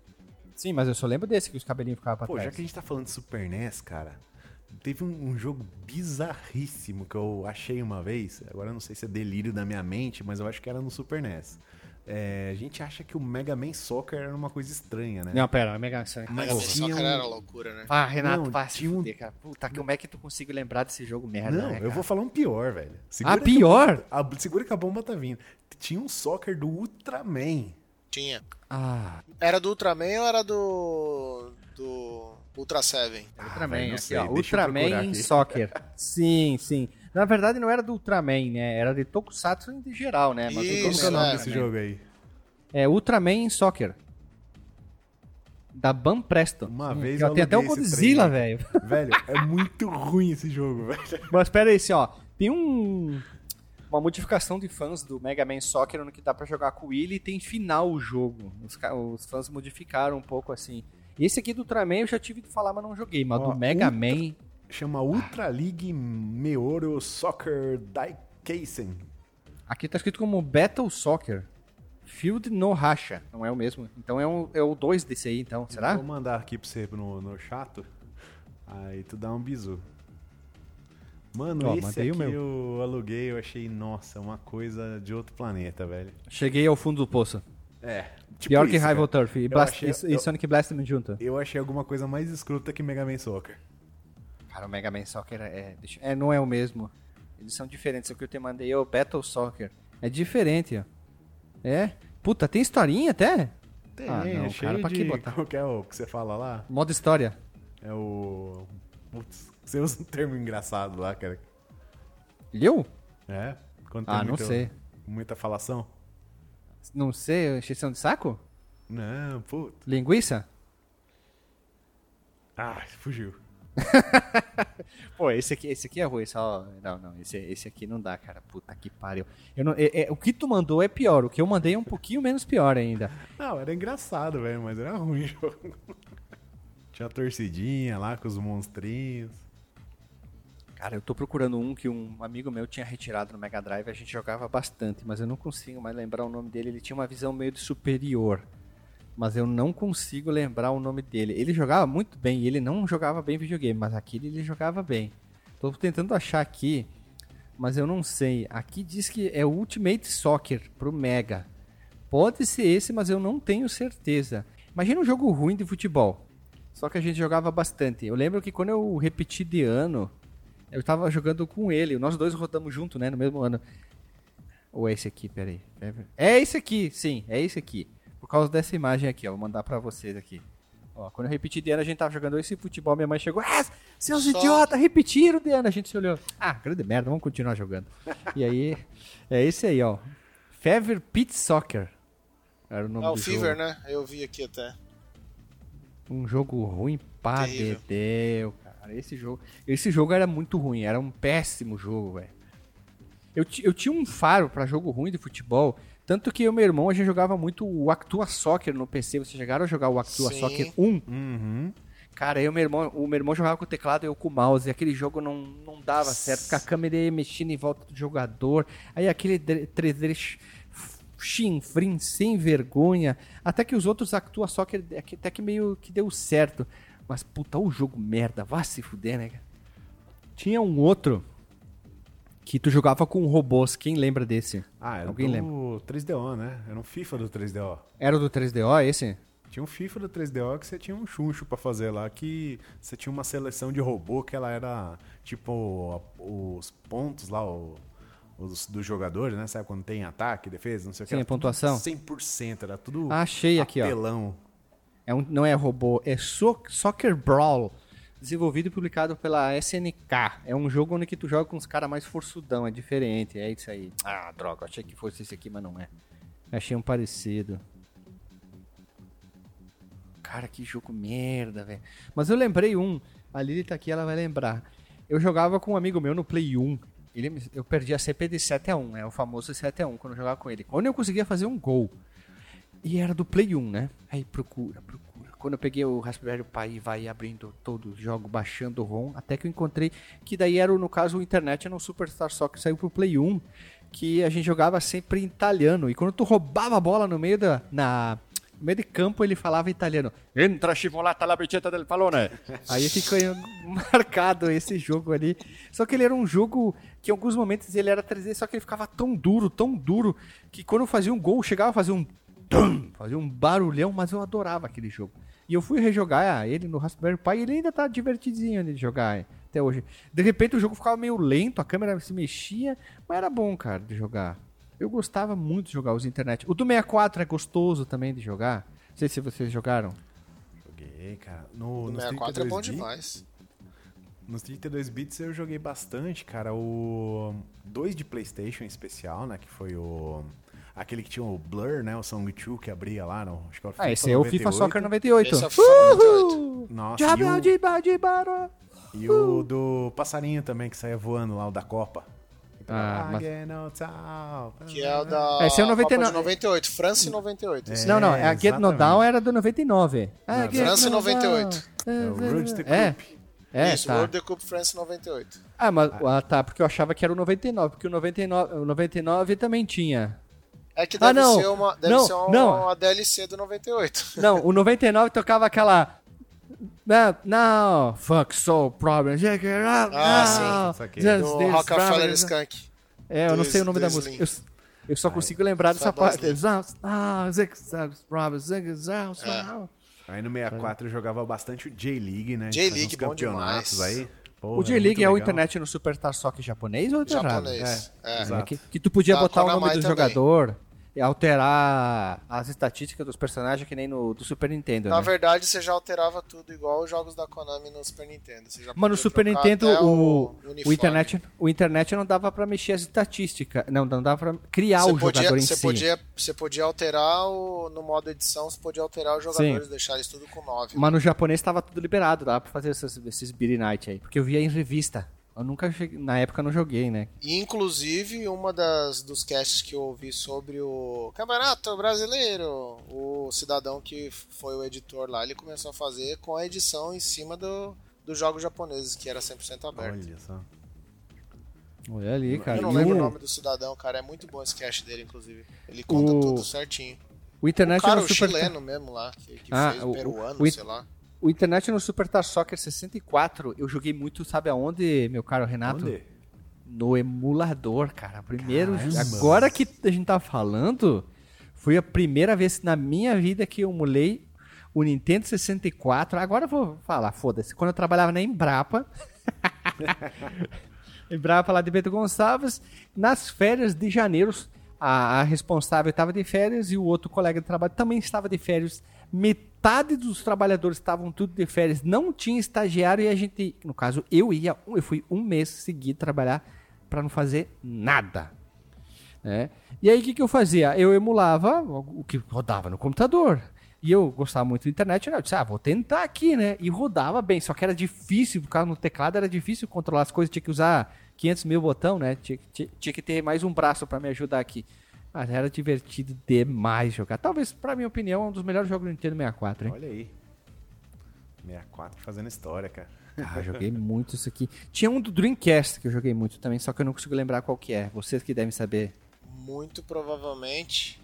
Sim, mas eu só lembro desse que os cabelinhos ficavam pra Pô, trás. Pô, já que a gente tá falando de Super N E S, cara... Teve um, um jogo bizarríssimo que eu achei uma vez, agora eu não sei se é delírio da minha mente, mas eu acho que era no Super N E S. É, a gente acha que o Mega Man Soccer era uma coisa estranha, né? Não, pera, o Mega Man Soccer, Mega Man Soccer um... era loucura, né? Ah, Renato, vai se fuder, cara. Puta, como é que tu consigo lembrar desse jogo merda, Não, né, cara? Eu vou falar um pior, velho. Segura ah, pior? A bomba, a, segura que a bomba tá vindo. Tinha um soccer do Ultraman. Tinha. Ah. Era do Ultraman ou era do... do... Ultra Seven. Ah, Ultraman, aqui, ó, Ultraman em Soccer. Sim, sim. Na verdade não era do Ultraman, né? Era de Tokusatsu em geral, né? Mas Isso, como é o nome desse jogo aí? É Ultraman em Soccer. Da Banpresto. Uma hum, vez eu Tem até o Godzilla, velho. Velho, é muito ruim esse jogo, velho. Mas pera aí, assim, ó. Tem um... Uma modificação de fãs do Mega Man Soccer no que dá pra jogar com o Willy e tem final o jogo. Os, os fãs modificaram um pouco, assim... Esse aqui do Ultraman eu já tive que falar, mas não joguei. Mas Ó, do Mega Ultra, Man... Chama Ultra League Meteor Soccer Daikaisen. Aqui tá escrito como Battle Soccer. Field no Racha. Não é o mesmo. Então é, um, é o dois desse aí, então. Será? Eu vou mandar aqui pra você no, no chato. Aí tu dá um bizu. Mano, Ó, esse aqui o meu. eu aluguei, eu achei, nossa, uma coisa de outro planeta, velho. Cheguei ao fundo do poço. É. Tipo Pior isso, que Rival cara. Turf e, Blast, achei, e, eu, e Sonic Blastman junto. Eu achei alguma coisa mais escrota que Mega Man Soccer. Cara, o Mega Man Soccer é, deixa, é, não é o mesmo. Eles são diferentes. O que eu te mandei é o Battle Soccer. É diferente, ó. É? Puta, tem historinha até? Tem, ah, não, é cheio cara, pra de... Que botar? Qual que é o que você fala lá? Modo história. É o... Putz, você usa um termo engraçado lá, cara. Eu? É? Quando tem ah, muito, não sei. Muita falação? Não sei, encheção de saco? Não, puto. Linguiça? Ah, fugiu. Pô, esse aqui, esse aqui é ruim, só... Não, não, esse, esse aqui não dá, cara. Puta que pariu. Eu não, é, é, o que tu mandou é pior, o que eu mandei é um pouquinho menos pior ainda. Não, era engraçado, velho, mas era ruim o jogo. Tinha a torcidinha lá com os monstrinhos. Cara, eu tô procurando um que um amigo meu tinha retirado no Mega Drive, a gente jogava bastante, mas eu não consigo mais lembrar o nome dele. Ele tinha uma visão meio de superior, mas eu não consigo lembrar o nome dele. Ele jogava muito bem, ele não jogava bem videogame, mas aquele ele jogava bem. Tô tentando achar aqui, mas eu não sei. Aqui diz que é Ultimate Soccer pro Mega. Pode ser esse, mas eu não tenho certeza. Imagina um jogo ruim de futebol, só que a gente jogava bastante. Eu lembro que quando eu repeti de ano, eu tava jogando com ele. Nós dois rodamos junto, né, no mesmo ano. Ou é esse aqui, peraí. É esse aqui, sim, é esse aqui. Por causa dessa imagem aqui, ó, vou mandar pra vocês aqui. Ó, quando eu repeti de ano, a gente tava jogando esse futebol, minha mãe chegou, ah, seus Só... idiotas, repetiram de ano, a gente se olhou. Ah, grande merda, vamos continuar jogando. E aí, é esse aí, ó. Fever Pitch Soccer. Era o nome ah, do o jogo. Fever, né? Eu vi aqui até. Um jogo ruim pra dedéu, cara. Esse jogo, esse jogo era muito ruim, era um péssimo jogo, velho. Eu, t- eu tinha um faro pra jogo ruim de futebol... Tanto que eu e meu irmão, a gente jogava muito o Actua Soccer no P C. Vocês chegaram a jogar o Actua Sim. Soccer um? Uhum. Cara, eu, meu irmão, o meu irmão jogava com o teclado e eu com o mouse. E aquele jogo não, não dava certo, porque a câmera ia mexendo em volta do jogador. Aí aquele três D chinfrim, sem vergonha. Até que os outros Actua Soccer, até que meio que deu certo. Mas puta, o jogo merda, vá se fuder, né? Tinha um outro... que tu jogava com robôs, quem lembra desse? Ah, era Alguém do lembra? três D O, né? Era um FIFA do três D O. Era o do três D O esse? Tinha um FIFA do três D O que você tinha um chuncho pra fazer lá, que você tinha uma seleção de robô que ela era, tipo, os pontos lá, os dos jogadores, né? Sabe quando tem ataque, defesa, não sei o que. Sim, a pontuação. cem por cento, era tudo Achei aqui, apelão. Ó. É um, não é robô, é so- Soccer Brawl. Desenvolvido e publicado pela S N K. É um jogo onde que tu joga com os caras mais forçudão, é diferente, é isso aí. Ah, droga, achei que fosse esse aqui, mas não é. Achei um parecido. Cara, que jogo merda, velho. Mas eu lembrei um, a Lili tá aqui, ela vai lembrar. Eu jogava com um amigo meu no Play um, ele, eu perdi a C P de sete a um, né? O famoso sete a um, quando eu jogava com ele. Quando eu conseguia fazer um gol, e era do Play um, né? Aí procura, procura. Quando eu peguei o Raspberry Pi, vai abrindo todo o jogo, baixando o ROM, até que eu encontrei, que daí era, no caso, o Internet, era um Superstar Soccer que saiu pro Play um, que a gente jogava sempre em italiano. E quando tu roubava a bola no meio, da, na, no meio de campo, ele falava italiano. Entra, Scivolata, la bicicleta del pallone. Aí ficou marcado esse jogo ali. Só que ele era um jogo que em alguns momentos ele era três D, só que ele ficava tão duro, tão duro, que quando eu fazia um gol, chegava a fazer um... fazia um barulhão, mas eu adorava aquele jogo. E eu fui rejogar ele no Raspberry Pi e ele ainda tá divertidinho de jogar até hoje. De repente o jogo ficava meio lento, a câmera se mexia, mas era bom, cara, de jogar. Eu gostava muito de jogar os internet. O do sessenta e quatro é gostoso também de jogar. Não sei se vocês jogaram. Joguei, cara. No, o do sessenta e quatro é bom demais. Nos trinta e dois bits eu joguei bastante, cara. O dois de PlayStation especial, né, que foi o... Aquele que tinha o Blur, né? O Song dois que abria lá no... Acho que era o FIFA ah, esse é o FIFA Soccer noventa e oito. Esse é o FIFA noventa e oito. Nossa, e o... E o do passarinho também, que saia voando lá, o da Copa. Ah, mas... Que é o da esse é o noventa e nove. Copa de noventa e oito. França noventa e oito. É, não, não. A Get No Down era do noventa e nove. Ah, França noventa e oito. É o World the Cup. É, isso, tá. World the Cup France noventa e oito. Ah, mas ah, tá. Porque eu achava que era o noventa e nove. Porque o noventa e nove, o noventa e nove também tinha... É que deve, ah, não. ser, uma, deve não, ser uma, não. uma D L C do noventa e oito. Não, o noventa e nove tocava aquela... Não, não fuck soul problem. Ah, sim. Do Rockefeller Skunk. É, eu do, não sei o nome da Slim. música. Eu, eu só consigo Aí, lembrar dessa parte. É. Aí no sessenta e quatro eu jogava bastante o J-League, né? J-League, bom demais. Aí. Porra, o J-League é, é o internet no Superstar Soccer japonês ou é japonês? É, é. É. Que, que tu podia da botar Konami o nome do também. Jogador. alterar as estatísticas dos personagens que nem no do Super Nintendo. Na né? verdade, você já alterava tudo igual os jogos da Konami no Super Nintendo. Você já Mas no Super Nintendo o, o, o, internet, o internet não dava pra mexer as estatísticas. Não, não dava pra criar você o podia, jogador em você si. Podia, você podia alterar o, no modo edição, você podia alterar os jogadores, Sim. deixar eles tudo com nove. Mas né? no japonês tava tudo liberado, dava pra fazer esses, esses Beat Night aí. Porque eu via em revista. Eu nunca cheguei, na época não joguei, né? Inclusive, uma das dos casts que eu ouvi sobre o Campeonato Brasileiro, o cidadão que foi o editor lá, ele começou a fazer com a edição em cima do, dos jogos japoneses, que era cem por cento aberto. Olha só. Olha ali, cara. Eu não lembro o nome do cidadão, cara. É muito bom esse cast dele, inclusive. Ele conta o... tudo certinho. O internet o cara, era o super... chileno mesmo lá, que, que ah, fez o peruano, o... sei lá. O Internet no Superstar Soccer sessenta e quatro, eu joguei muito, sabe aonde, meu caro Renato? Onde? No emulador, cara. Primeiro, Caramba. Agora que a gente tá falando, foi a primeira vez na minha vida que eu emulei o Nintendo sessenta e quatro. Agora eu vou falar, foda-se. Quando eu trabalhava na Embrapa, Embrapa lá de Bento Gonçalves, nas férias de janeiro, a, a responsável estava de férias e o outro colega de trabalho também estava de férias. Metade dos trabalhadores estavam tudo de férias, não tinha estagiário e a gente, no caso, eu ia, eu fui um mês seguido trabalhar para não fazer nada. Né? E aí o que, que eu fazia? Eu emulava o que rodava no computador e eu gostava muito da internet, né? Eu disse, ah, vou tentar aqui, né? E rodava bem, só que era difícil, por causa do teclado era difícil controlar as coisas, tinha que usar quinhentos mil botão, né? Tinha, tinha, tinha que ter mais um braço para me ajudar aqui. Mas era divertido demais jogar. Talvez, pra minha opinião, é um dos melhores jogos do Nintendo sessenta e quatro, hein? Olha aí. sessenta e quatro fazendo história, cara. Ah, joguei muito isso aqui. Tinha um do Dreamcast que eu joguei muito também, só que eu não consigo lembrar qual que é. Vocês que devem saber. Muito provavelmente...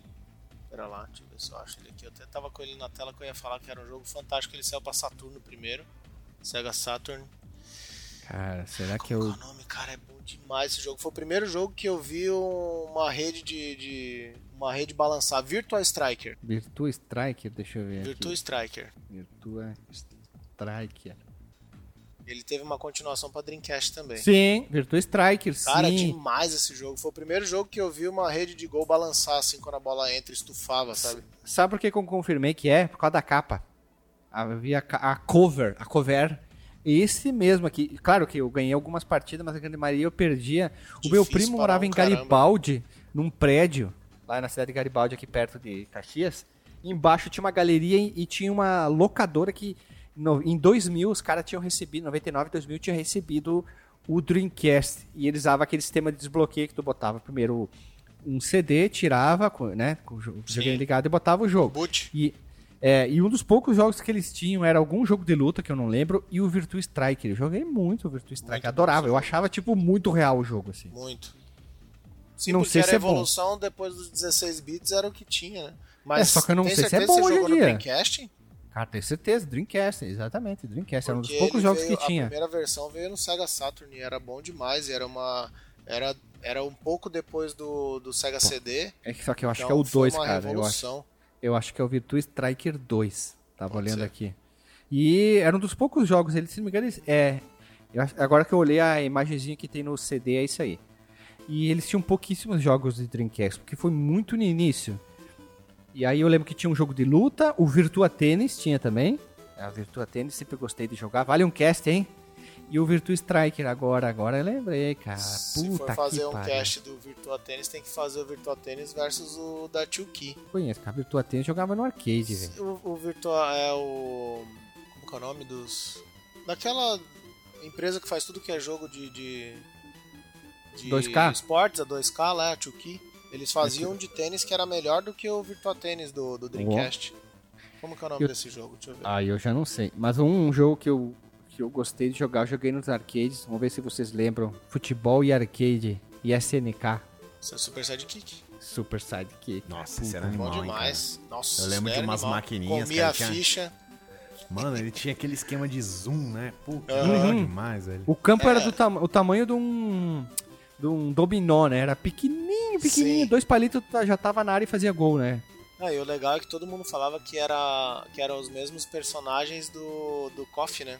Pera lá, deixa eu ver se eu acho ele aqui. Eu até tava com ele na tela que eu ia falar que era um jogo fantástico. Ele saiu pra Saturno primeiro. Sega Saturn. Cara, será que eu... Como é o nome, cara? É bom demais esse jogo. Foi o primeiro jogo que eu vi uma rede de... de uma rede balançar. Virtua Striker. Virtua Striker? Deixa eu ver Virtua aqui. Striker. Virtua Striker. Ele teve uma continuação pra Dreamcast também. Sim, Virtua Striker, sim. Cara, demais esse jogo. Foi o primeiro jogo que eu vi uma rede de gol balançar, assim, quando a bola entra, estufava, sabe? Sabe por que eu confirmei que é? Por causa da capa. Havia a cover, a cover... Esse mesmo aqui. Claro que eu ganhei algumas partidas, mas a grande maioria eu perdia. Difícil, o meu primo morava um em Garibaldi, caramba. Num prédio, lá na cidade de Garibaldi, aqui perto de Caxias. Embaixo tinha uma galeria e tinha uma locadora que no, em dois mil os caras tinham recebido, em noventa e nove, dois mil, tinham recebido o Dreamcast. E eles usavam aquele sistema de desbloqueio que tu botava primeiro um C D, tirava, né, com o joguinho ligado e botava o jogo. Boot. E... É, e um dos poucos jogos que eles tinham era algum jogo de luta, que eu não lembro, e o Virtua Striker. Eu joguei muito o Virtua Striker, muito adorava. Eu achava, tipo, muito real o jogo, assim. Muito. Sim, não sei se a evolução é bom. Depois dos dezesseis bits era o que tinha, né? Mas é, só que eu não sei se é bom hoje em dia. Dreamcast? Cara, tenho certeza, Dreamcast, exatamente. Dreamcast, porque era um dos poucos jogos veio, que tinha. A primeira versão veio no Sega Saturn e era bom demais, era uma... Era, era um pouco depois do, do Sega C D. É que, só que eu acho então, que é o dois, cara. Revolução. Eu acho. Eu acho que é o Virtua Striker dois. Tava Pode olhando ser. Aqui. E era um dos poucos jogos. Ele, se não me engano, é... Agora que eu olhei a imagenzinha que tem no C D, é isso aí. E eles tinham pouquíssimos jogos de Dreamcast, porque foi muito no início. E aí eu lembro que tinha um jogo de luta. O Virtua Tennis tinha também. A Virtua Tennis sempre gostei de jogar. Vale um cast, hein? E o Virtua Striker agora, agora eu lembrei, cara. Se Puta for fazer um pariu. Cast do Virtua Tennis, tem que fazer o Virtua Tennis versus o da Chucky. Conheço, cara. O Virtua Tennis jogava no arcade, velho. O, o Virtua é o... Como que é o nome dos... Daquela empresa que faz tudo que é jogo de... de, de dois K? Esportes, a dois K lá, a Chucky. Eles faziam um de tênis que era melhor do que o Virtua Tennis do, do Dreamcast. Uou. Como que é o nome eu... desse jogo? Deixa eu ver. Ah, eu já não sei. Mas um jogo que eu... que eu gostei de jogar, eu joguei nos arcades, vamos ver se vocês lembram, futebol e arcade e S N K. Isso é Super Sidekick. Super Sidekick. Nossa, isso era animal, bom demais. Cara. Nossa, eu lembro de umas animal. Maquininhas. Comia cara, a tinha... ficha. Mano, ele tinha aquele esquema de zoom, né? Puta, uhum. é demais, velho. O campo é. Era do tam... o tamanho de um... de um dominó, né? Era pequenininho, pequenininho. Sim. Dois palitos já tava na área e fazia gol, né? Ah, e o legal é que todo mundo falava que era que eram os mesmos personagens do, do C O F, né?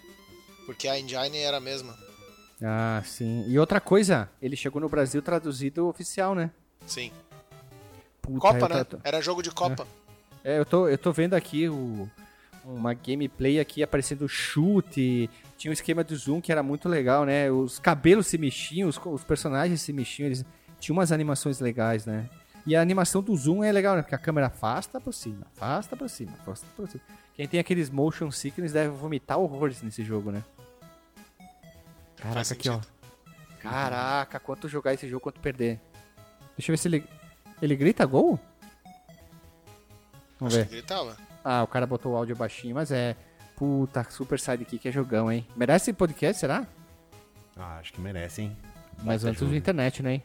Porque a engine era a mesma. Ah, sim. E outra coisa, ele chegou no Brasil traduzido oficial, né? Sim. Puta, Copa, né? Tô... Era jogo de Copa. É, é eu, tô, eu tô vendo aqui o... uma gameplay aqui aparecendo chute, tinha um esquema do zoom que era muito legal, né? Os cabelos se mexiam, os, os personagens se mexiam, eles tinham umas animações legais, né? E a animação do zoom é legal, né? Porque a câmera afasta pra cima, afasta pra cima, afasta pra cima. Quem tem aqueles motion sickness deve vomitar horrores nesse jogo, né? Caraca, aqui, ó. Caraca, quanto jogar esse jogo, quanto perder. Deixa eu ver se ele... Ele grita gol? Vamos ver. Acho que gritava. Ah, o cara botou o áudio baixinho, mas é... Puta, Super Sidekick é jogão, hein? Merece podcast, será? Ah, acho que merece, hein? Mas antes da internet, né, hein?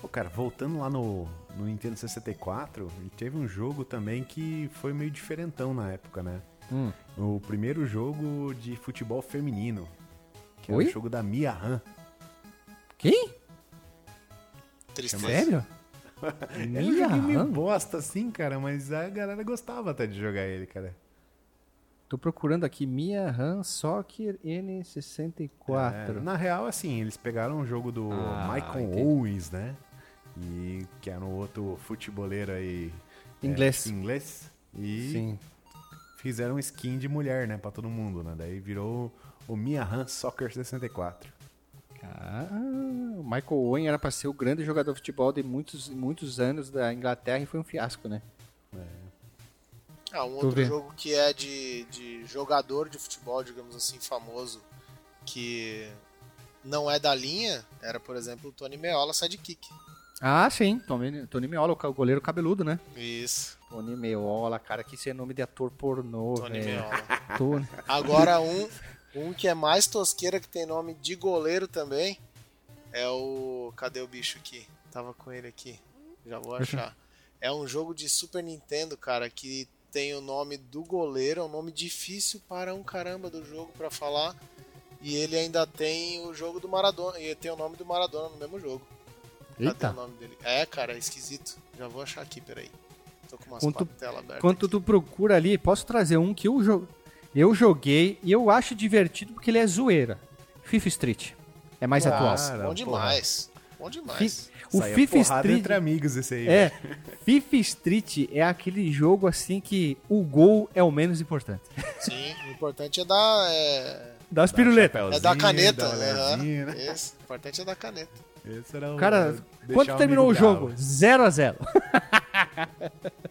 Pô, cara, voltando lá no, no Nintendo sessenta e quatro, ele teve um jogo também que foi meio diferentão na época, né? Hum. O primeiro jogo de futebol feminino, que Oi? Era o jogo da Mia Han. Quem? Tristeza. Sério? Era um joguinho meio bosta assim, cara, mas a galera gostava até de jogar ele, cara. Tô procurando aqui Mia Han Soccer N sessenta e quatro. É, na real, assim, eles pegaram o jogo do ah, Michael entendi. Owens, né? E que era um outro futeboleiro aí... Inglês. É, inglês. E Sim. fizeram skin de mulher, né? Pra todo mundo, né? Daí virou o Mia Han Soccer sessenta e quatro. Ah, o Michael Owen era pra ser o grande jogador de futebol de muitos, muitos anos da Inglaterra e foi um fiasco, né? É. Ah, um outro jogo que é de, de jogador de futebol, digamos assim, famoso, que não é da linha, era, por exemplo, o Tony Meola Sidekick. Ah, sim, Tony, Tony Meola, o goleiro cabeludo, né? Isso. Tony Meola, cara, que isso é nome de ator pornô, Tony véio. Meola. Tony... Agora um, um que é mais tosqueira, que tem nome de goleiro também, é o... Cadê o bicho aqui? Tava com ele aqui, já vou achar. É um jogo de Super Nintendo, cara, que... Tem o nome do goleiro, é um nome difícil para um caramba do jogo pra falar. E ele ainda tem o jogo do Maradona, e tem o nome do Maradona no mesmo jogo. Eita. Cadê o nome dele? É, cara, é esquisito. Já vou achar aqui, peraí. Tô com umas patelas abertas. Enquanto tu procura ali, posso trazer um que eu, jo- eu joguei e eu acho divertido porque ele é zoeira. FIFA Street. É mais Cara, atual. Bom demais. Porra. Bom demais. O Saia FIFA Street entre amigos esse aí. É. FIFA Street é aquele jogo assim que o gol é o menos importante. Sim, o importante é dar é... dar as piruletas. É dar caneta, né? né? Esse, o importante é dar caneta. Esse era o Cara, quanto terminou o jogo? zero a zero.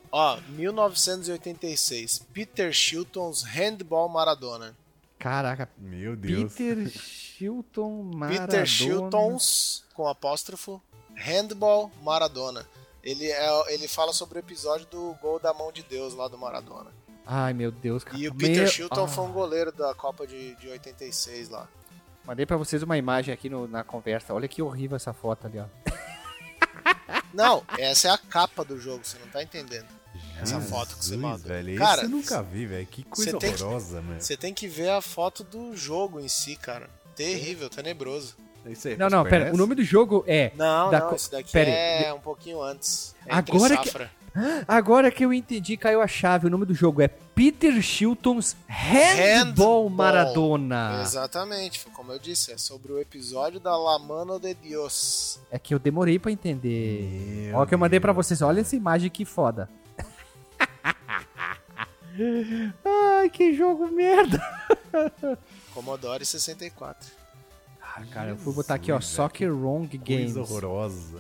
Ó, mil novecentos e oitenta e seis, Peter Shilton's Handball Maradona. Caraca, meu Deus. Peter Shilton Maradona. Peter Shilton's com apóstrofo Handball Maradona. Ele, é, ele fala sobre o episódio do gol da mão de Deus lá do Maradona. Ai, meu Deus, cara. E o Peter meu... Shilton ah. foi um goleiro da Copa de, de oitenta e seis lá. Mandei pra vocês uma imagem aqui no, na conversa. Olha que horrível essa foto ali, ó. Não, essa é a capa do jogo, você não tá entendendo. Essa Jesus, foto que você mandou. Velho, cara, eu nunca vi, velho. Que coisa horrorosa, velho. Você tem que ver a foto do jogo em si, cara. Terrível, tenebroso. Isso aí, não, não, pera. O nome do jogo é... Não, da não, co... isso daqui pera é aí. Um pouquinho antes. É agora, que... agora que eu entendi, caiu a chave. O nome do jogo é Peter Shilton's Handball, Handball. Maradona. Exatamente, como eu disse. É sobre o episódio da La Mano de Dios. É que eu demorei pra entender. Meu Olha o que eu mandei pra vocês. Olha essa imagem, que foda. Ai, que jogo merda. Commodore sessenta e quatro. Ah, cara, eu fui botar aqui, ó, velho, Soccer Wrong Games. Coisa horrorosa.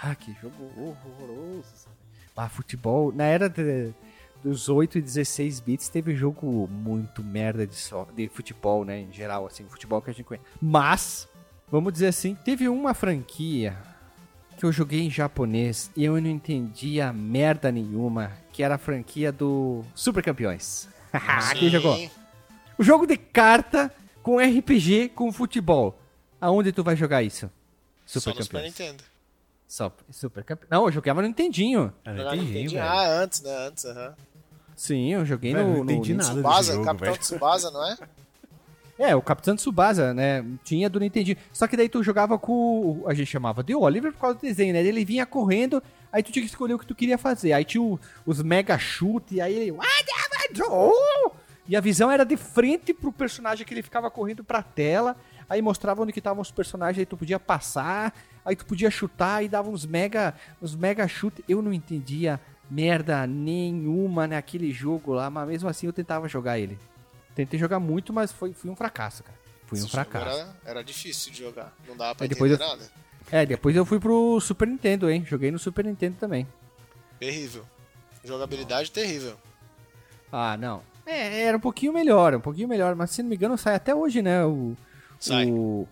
Ah, que jogo horroroso. Ah, futebol, na era de, dos oito e dezesseis bits teve jogo muito merda de, so, de futebol, né, em geral, assim, futebol que a gente conhece. Mas, vamos dizer assim, teve uma franquia que eu joguei em japonês e eu não entendia merda nenhuma, que era a franquia do Super Campeões. Quem jogou? O jogo de carta... Com R P G, com futebol. Aonde tu vai jogar isso? Super Só no Super Nintendo. Só Super Campeões. Não, eu jogava no Nintendinho. Ah, no Nintendinho, velho. Ah, antes, né? Antes, aham. Uhum. Sim, eu joguei velho, no... Não entendi no, nada Tsubasa, jogo, Capitão velho. Tsubasa, não é? É, o Capitão Tsubasa, né? Tinha do Nintendinho. Só que daí tu jogava com... A gente chamava de Oliver por causa do desenho, né? Ele vinha correndo, aí tu tinha que escolher o que tu queria fazer. Aí tinha o, os mega chute, aí ele... E a visão era de frente pro personagem que ele ficava correndo pra tela. aí mostrava onde que estavam os personagens, aí tu podia passar, aí tu podia chutar e dava uns mega, uns mega chutes. Eu não entendia merda nenhuma naquele jogo lá, mas mesmo assim eu tentava jogar ele. Tentei jogar muito, mas foi, foi um fracasso, cara. Foi um Esse fracasso. Era, era difícil de jogar, não dava pra entender eu, nada. É, depois eu fui pro Super Nintendo, hein? Joguei no Super Nintendo também. Terrível. Jogabilidade não. terrível. Ah, não. É, era um pouquinho melhor, um pouquinho melhor, mas se não me engano sai até hoje, né? O, sai. O,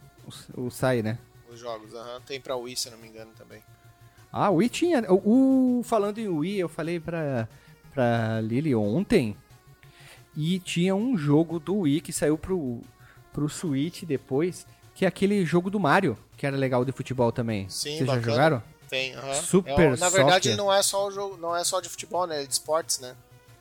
o, o sai, né? Os jogos, aham. Uhum. Tem pra Wii, se não me engano, também. Ah, o Wii tinha. O, o, falando em Wii, eu falei pra, pra Lili ontem. E tinha um jogo do Wii que saiu pro, pro Switch depois, que é aquele jogo do Mario, que era legal de futebol também. Sim, vocês bacana. Já jogaram? Tem, aham. Uhum. Super é, na verdade, ele não é só o jogo, não é só de futebol, né? É de esportes, né?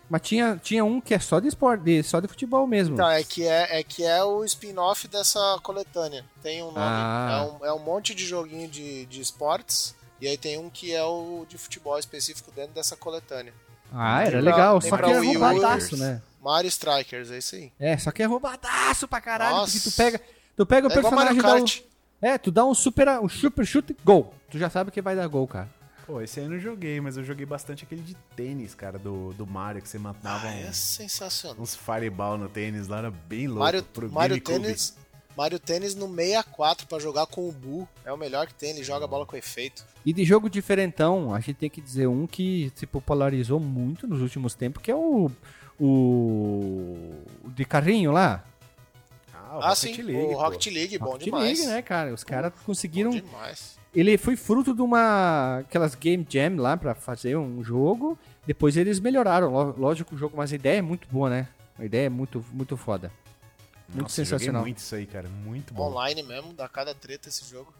Mas tinha, tinha um que é só de esporte, só de futebol mesmo. Então, é que é, é, que é o spin-off dessa coletânea. Tem um nome, ah. é, um, é um monte de joguinho de, de esportes, e aí tem um que é o de futebol específico dentro dessa coletânea. Ah, tem era pra, legal, só que era roubadaço, né? Mario Strikers, é isso aí. É, só que é roubadaço pra caralho, Nossa. porque tu pega, tu pega o é personagem da... Um, é, tu dá um super, um super chute, gol. Tu já sabe que vai dar gol, cara. Pô, esse aí eu não joguei, mas eu joguei bastante aquele de tênis, cara, do, do Mario, que você matava ah, é um, sensacional. uns fireball no tênis lá, era bem louco. Mario, pro Mario Tênis Mario Tênis no sessenta e quatro pra jogar com o Bu, é o melhor que tem, ele joga a bola com efeito. E de jogo diferentão, a gente tem que dizer um que se popularizou muito nos últimos tempos, que é o, o de carrinho lá. Ah, o ah, Rocket sim, League, o Rocket League, bom Rocket demais. League, né, cara, os caras conseguiram... Bom demais. Ele foi fruto de uma... Aquelas Game Jam lá pra fazer um jogo. Depois eles melhoraram. Lógico o jogo, mas a ideia é muito boa, né? A ideia é muito, muito foda. Muito Nossa, sensacional. Muito isso aí, cara. Muito bom. Online mesmo, dá cada treta esse jogo.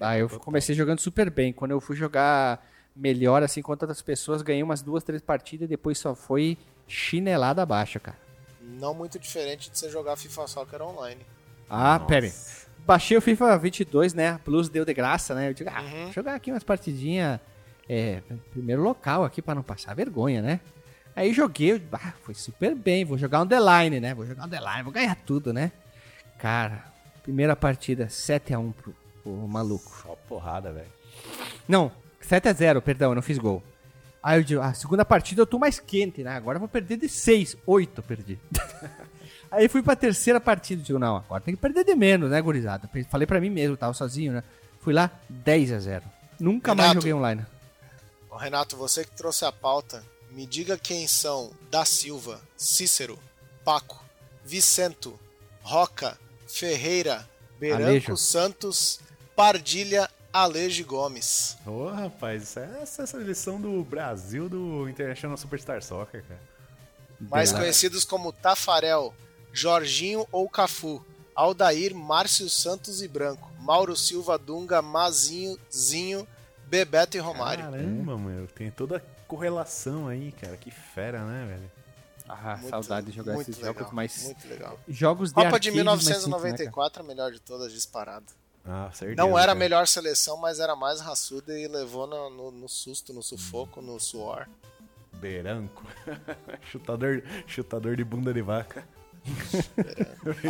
Ah, eu comecei jogando super bem. Quando eu fui jogar melhor, assim, contra outras pessoas, ganhei umas duas, três partidas e depois só foi chinelada abaixo, cara. Não muito diferente de você jogar FIFA Soccer online. Ah, Nossa. pera aí. Baixei o FIFA vinte e dois, né? A Plus deu de graça, né? Eu digo, ah, uhum. vou jogar aqui umas partidinhas, é, primeiro local aqui pra não passar vergonha, né? Aí joguei, eu, ah, foi super bem, vou jogar um The Line, né? Vou jogar um The Line, vou ganhar tudo, né? Cara, primeira partida, sete a um pro, pro maluco. Só porrada, velho. Não, sete a zero, perdão, eu não fiz gol. Aí eu digo, a segunda partida eu tô mais quente, né? Agora eu vou perder de seis, oito eu perdi. Aí fui pra terceira partida, digo, não, agora tem que perder de menos, né, gurizada? Falei pra mim mesmo, tava sozinho, né? Fui lá, dez a zero. Nunca Renato, mais joguei online. Ô Renato, você que trouxe a pauta, me diga quem são Da Silva, Cícero, Paco, Vicento, Roca, Ferreira, Beranco, Alejo. Santos, Pardilha, Alejo Gomes. Ô, oh, rapaz, essa é a seleção do Brasil do International Superstar Soccer, cara. Mais Beleza. Conhecidos como Tafarel, Jorginho ou Cafu, Aldair, Márcio Santos e Branco, Mauro Silva, Dunga, Mazinho, Zinho, Bebeto e Romário. Caramba, meu, tem toda a correlação aí, cara, que fera, né, velho? Ah, muito, saudade de jogar esses legal, jogos, mas... Muito legal. Jogos de Copa de mil novecentos e noventa e quatro, a melhor de todas, disparado. Ah, certeza, Não era cara. a melhor seleção, mas era mais raçuda e levou no, no, no susto, no sufoco, no suor. Beranco. chutador, chutador de bunda de vaca.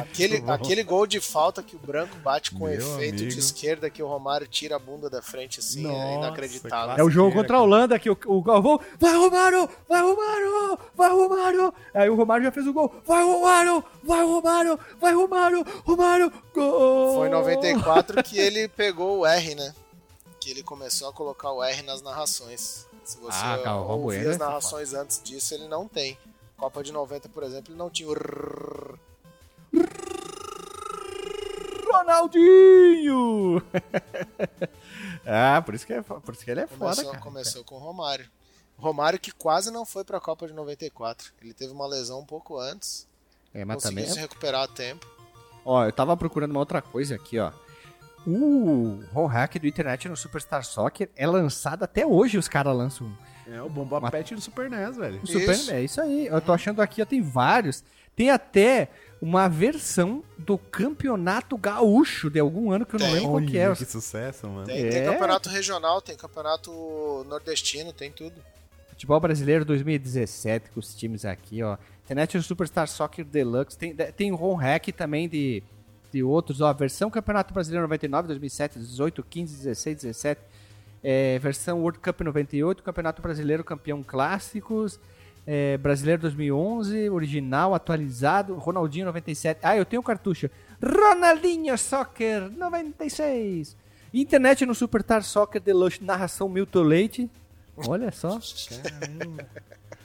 aquele, aquele gol de falta que o Branco bate com Meu efeito amigo. de esquerda, que o Romário tira a bunda da frente assim, Nossa, é inacreditável. É o jogo contra a Holanda que o, o Galvão vai Romário, vai Romário, vai Romário. Aí o Romário já fez o gol, vai Romário, vai Romário, vai Romário, Romário, gol. Foi em noventa e quatro que ele pegou o R, né? Que ele começou a colocar o R nas narrações. Se você ah, calma, ouvir Romulo, as narrações é antes disso, ele não tem. Copa de noventa, por exemplo, ele não tinha o rrr... Ronaldinho! ah, por isso, que é, por isso que ele é começou, foda, cara. Começou com o Romário. Romário que quase não foi pra Copa de noventa e quatro. Ele teve uma lesão um pouco antes. É, mas conseguiu também... se recuperar a tempo. Ó, eu tava procurando uma outra coisa aqui, ó. O Hall Hack do Internet no Superstar Soccer é lançado até hoje, os caras lançam. É, o Bomba uma... Pet do Super N E S, velho. O Super N E S, isso aí. Eu tô achando aqui, ó, tem vários. Tem até uma versão do Campeonato Gaúcho de algum ano que eu tem. não lembro qual que é. Que sucesso, mano. Tem, é. tem campeonato regional, tem campeonato nordestino, tem tudo. Futebol Brasileiro dois mil e dezessete com os times aqui, ó. Internet no Superstar Soccer Deluxe. Tem, tem o Hall Hack também de... entre outros. Ó, a versão Campeonato Brasileiro noventa e nove, dois mil e sete, dezoito, quinze, dezesseis, dezessete. É, versão World Cup noventa e oito, Campeonato Brasileiro Campeão Clássicos, é, Brasileiro dois mil e onze, original, atualizado, Ronaldinho noventa e sete. Ah, eu tenho um cartucho. Ronaldinho Soccer noventa e seis. Internet no Superstar Soccer Deluxe, narração Milton Leite. Olha só. Caramba.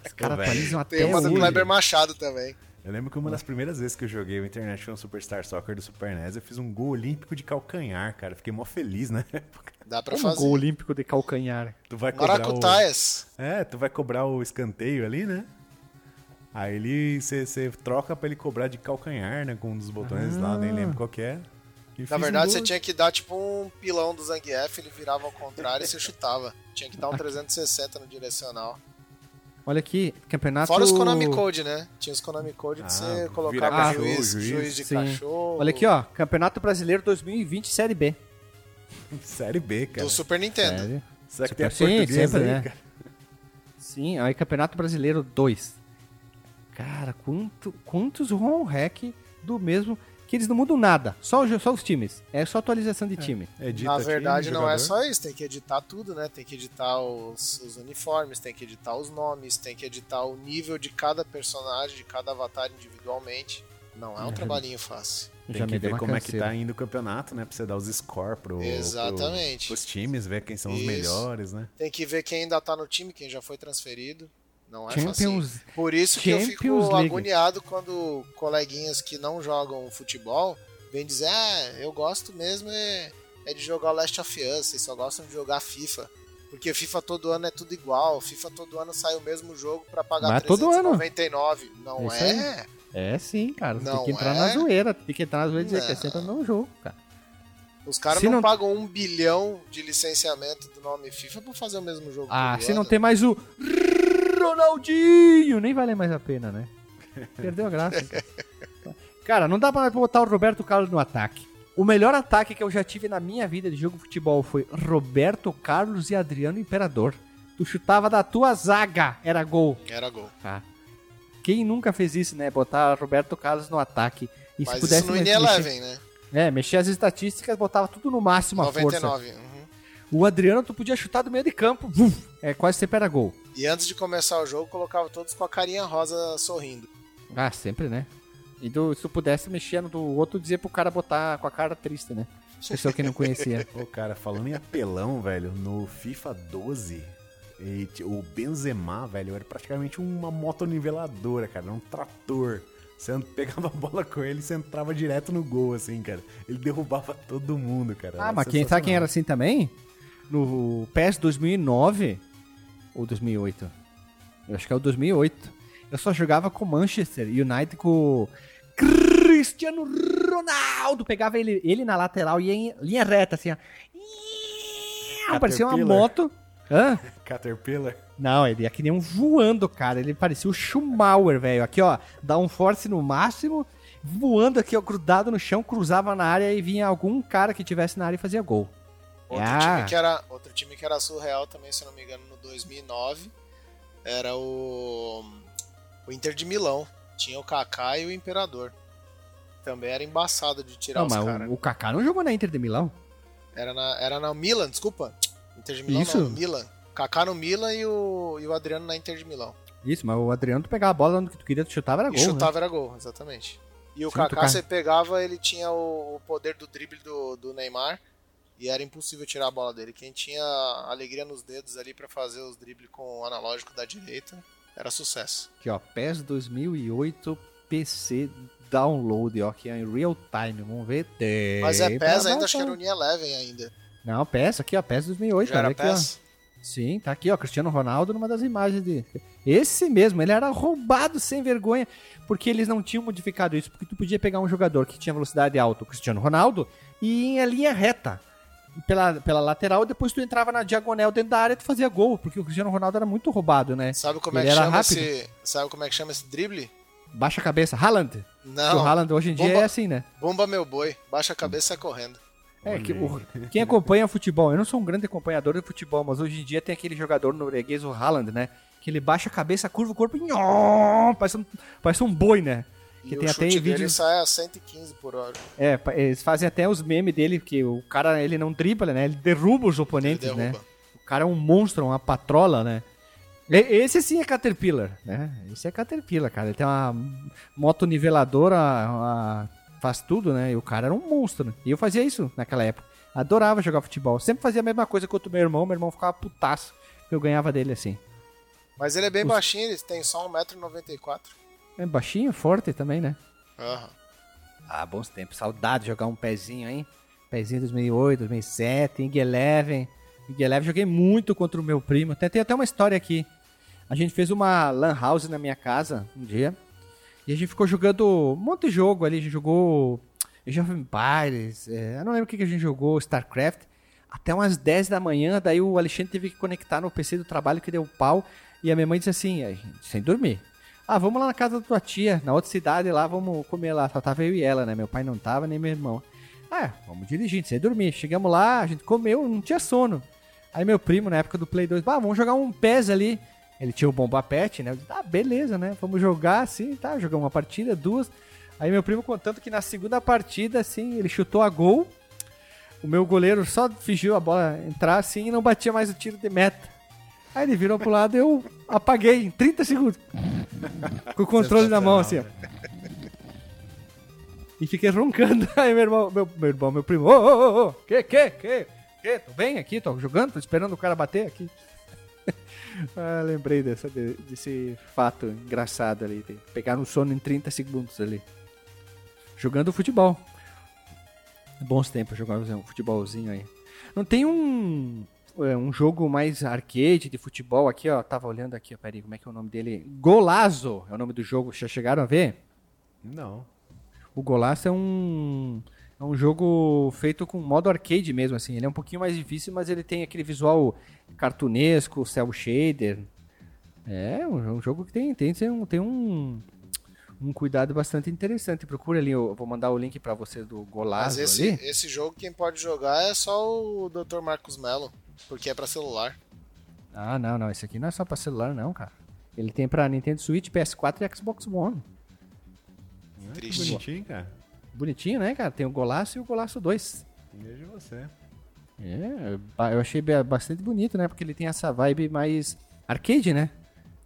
Os caras atualizam até hoje. Tem uma do Kleber Machado também. Eu lembro que uma das primeiras vezes que eu joguei o International Superstar Soccer do Super N E S, eu fiz um gol olímpico de calcanhar, cara. Fiquei mó feliz na época. Dá pra Como fazer. Um gol olímpico de calcanhar. Tu vai cobrar Maracutaias. O... É, tu vai cobrar o escanteio ali, né? Aí ele você troca pra ele cobrar de calcanhar, né? Com um dos botões ah. lá, nem lembro qual que é. E na verdade, um você tinha que dar tipo um pilão do Zangief, ele virava ao contrário e você chutava. Tinha que dar um trezentos e sessenta no direcional. Olha aqui, campeonato... Fora os Konami Code, né? Tinha os Konami Code que ah, você colocava ah, juiz, juiz, juiz de sim. cachorro... Olha aqui, ó, Campeonato Brasileiro dois mil e vinte, Série B. Série B, cara. Do Super Nintendo. Série. Será que Super, tem a portuguesa sempre, aí, né? Cara? Sim, aí Campeonato Brasileiro dois. Cara, quanto, quantos ROM hack do mesmo... Que eles não mudam nada, só, só os times. É só atualização de time. É. Edita Na verdade, time, não jogador. É só isso, tem que editar tudo, né? Tem que editar os, os uniformes, tem que editar os nomes, tem que editar o nível de cada personagem, de cada avatar individualmente. Não é um é. trabalhinho fácil. Tem Já que ver como canseira. É que tá indo o campeonato, né? Pra você dar os score pro, Exatamente. Pro, pros times, ver quem são isso. os melhores, né? Tem que ver quem ainda tá no time, quem já foi transferido. Não é Champions, fácil. Por isso que Champions eu fico League. agoniado quando coleguinhas que não jogam futebol vêm dizer, ah, eu gosto mesmo é, é de jogar Last of Us, vocês só gostam de jogar FIFA. Porque FIFA todo ano é tudo igual, FIFA todo ano sai o mesmo jogo pra pagar Mas trezentos e noventa e nove. Todo ano. Não é? É, é sim, cara. Não tem que entrar é? na zoeira, tem que entrar na zoeira e dizer não. que é sempre o mesmo jogo, cara. Os caras não, não pagam um bilhão de licenciamento do nome FIFA pra fazer o mesmo jogo. Ah, se não tem mais o... Ronaldinho! Nem vale mais a pena, né? Perdeu a graça. Cara, não dá pra botar o Roberto Carlos no ataque. O melhor ataque que eu já tive na minha vida de jogo de futebol foi Roberto Carlos e Adriano Imperador. Tu chutava da tua zaga, era gol. Era gol. Ah, quem nunca fez isso, né? Botar Roberto Carlos no ataque. E Mas se pudesse, isso no Ineleven, né? É, mexia as estatísticas, botava tudo no máximo a força. noventa e nove, uhum. O Adriano, tu podia chutar do meio de campo. Uf, é, quase sempre era gol. E antes de começar o jogo, colocava todos com a carinha rosa sorrindo. Ah, sempre, né? E do, se tu pudesse mexer no do outro, dizia pro cara botar com a cara triste, né? Pessoa que não conhecia. Ô, cara, falando em apelão, velho, no FIFA doze, e, o Benzema, velho, era praticamente uma motoniveladora, cara. Um trator. Você pegava a bola com ele e você entrava direto no gol, assim, cara. Ele derrubava todo mundo, cara. Ah, era mas quem, sabe quem era assim também? No P E S dois mil e nove ou dois mil e oito, eu acho que é o dois mil e oito, eu só jogava com Manchester United, com Cristiano Ronaldo, pegava ele, ele na lateral e ia em linha reta, assim, ó, parecia uma moto. Hã? Caterpillar? Não, ele ia que nem um voando, cara, ele parecia o Schumacher, velho, aqui ó, dá um force no máximo, voando aqui ó, grudado no chão, cruzava na área e vinha algum cara que tivesse na área e fazia gol. Outro, ah. time que era, outro time que era surreal também, se não me engano, no dois mil e nove, era o, o Inter de Milão. Tinha o Kaká e o Imperador. Também era embaçado de tirar não, os caras. O, o Kaká não jogou na Inter de Milão? Era na, era na Milan, desculpa. Inter de Milão Isso. não, Milan. Kaká no Milan e o, e o Adriano na Inter de Milão. Isso, mas o Adriano, tu pegava a bola onde tu queria, tu chutava, era gol. E chutava, né? Era gol, exatamente. E o Sim, Kaká, você pegava, ele tinha o, o poder do drible do, do Neymar. E era impossível tirar a bola dele. Quem tinha alegria nos dedos ali pra fazer os dribles com o analógico da direita, era sucesso. Aqui ó, P E S dois mil e oito P C download, ó, que é em real time, vamos ver. Tem Mas é P E S ainda, acho que era o Unilever ainda. Não, P E S, aqui ó, P E S dois mil e oito. Já era P E S? Aqui, sim, tá aqui ó, Cristiano Ronaldo numa das imagens de... Esse mesmo, ele era roubado sem vergonha, porque eles não tinham modificado isso, porque tu podia pegar um jogador que tinha velocidade alta, o Cristiano Ronaldo, e em linha reta. Pela, pela lateral, depois tu entrava na diagonal dentro da área e tu fazia gol, porque o Cristiano Ronaldo era muito roubado, né? Sabe como é que chama esse, sabe como é que chama esse drible? Baixa a cabeça, Haaland. Não. O Haaland hoje em dia é assim, né? Bomba meu boi, baixa a cabeça e sai correndo. É, que, o, quem acompanha futebol, eu não sou um grande acompanhador de futebol, mas hoje em dia tem aquele jogador norueguês, o Haaland, né? Que ele baixa a cabeça, curva o corpo e... Parece um, parece um boi, né? Que e tem o até chute vídeo... dele sai a cento e quinze por hora. É, eles fazem até os memes dele, que o cara, ele não dribla, né? Ele derruba os oponentes, derruba. Né? O cara é um monstro, uma patrola, né? Esse sim é Caterpillar, né? Esse é Caterpillar, cara. Ele tem uma moto niveladora, uma... faz tudo, né? E o cara era um monstro. E eu fazia isso naquela época. Adorava jogar futebol. Sempre fazia a mesma coisa que o meu irmão. Meu irmão ficava putaço. Eu ganhava dele assim. Mas ele é bem Os... baixinho. Ele tem só um metro e noventa e quatro. É baixinho, forte também, né? Aham. Uhum. Ah, bons tempos. Saudade de jogar um pezinho, hein? Pezinho dois mil e oito, dois mil e sete, Ing Eleven. Ing Eleven joguei muito contra o meu primo. Até, tem até uma história aqui. A gente fez uma lan house na minha casa um dia. E a gente ficou jogando um monte de jogo ali. A gente jogou... Age of Empires, é, eu não lembro o que, que a gente jogou, StarCraft, até umas dez da manhã, daí o Alexandre teve que conectar no P C do trabalho que deu pau, e a minha mãe disse assim, sem dormir, ah, vamos lá na casa da tua tia, na outra cidade lá, vamos comer lá, só tava eu e ela, né, meu pai não tava, nem meu irmão, ah, vamos dirigir, sem dormir, chegamos lá, a gente comeu, não tinha sono, aí meu primo, na época do Play dois, ah, vamos jogar um P E S ali, ele tinha o Bomba Pet, né, eu disse, ah, beleza, né, vamos jogar assim, tá, jogamos uma partida, duas. Aí meu primo contando que na segunda partida, assim, ele chutou a gol, o meu goleiro só fingiu a bola entrar, assim, e não batia mais o tiro de meta. Aí ele virou pro lado e eu apaguei em trinta segundos. Com o controle na mão, assim, ó. E fiquei roncando. Aí meu irmão, meu, meu irmão, meu primo, ô, ô, ô, ô, que, que, que, que, tô bem aqui, tô jogando, tô esperando o cara bater aqui. Ah, lembrei dessa, desse fato engraçado ali, de pegar no sono em trinta segundos ali. Jogando futebol. Bons tempos jogar um futebolzinho aí. Não tem um, um jogo mais arcade de futebol aqui, ó. Tava olhando aqui, ó. Peraí, como é que é o nome dele? Golazo é o nome do jogo. Já chegaram a ver? Não. O Golazo é um, é um jogo feito com modo arcade mesmo, assim. Ele é um pouquinho mais difícil, mas ele tem aquele visual cartunesco, cel shader. É, um jogo que tem, tem, tem um... Tem um Um cuidado bastante interessante. Procura ali, eu vou mandar o link pra você do Golazo. Mas esse, ali. Esse jogo quem pode jogar é só o doutor Marcos Mello, porque é pra celular. Ah, não, não. Esse aqui não é só pra celular, não, cara. Ele tem pra Nintendo Switch, P S quatro e Xbox One. Triste. Bonitinho, cara. Bonitinho, né, cara? Tem o Golaço e o Golaço dois. Vejo você. É, eu achei bastante bonito, né? Porque ele tem essa vibe mais arcade, né?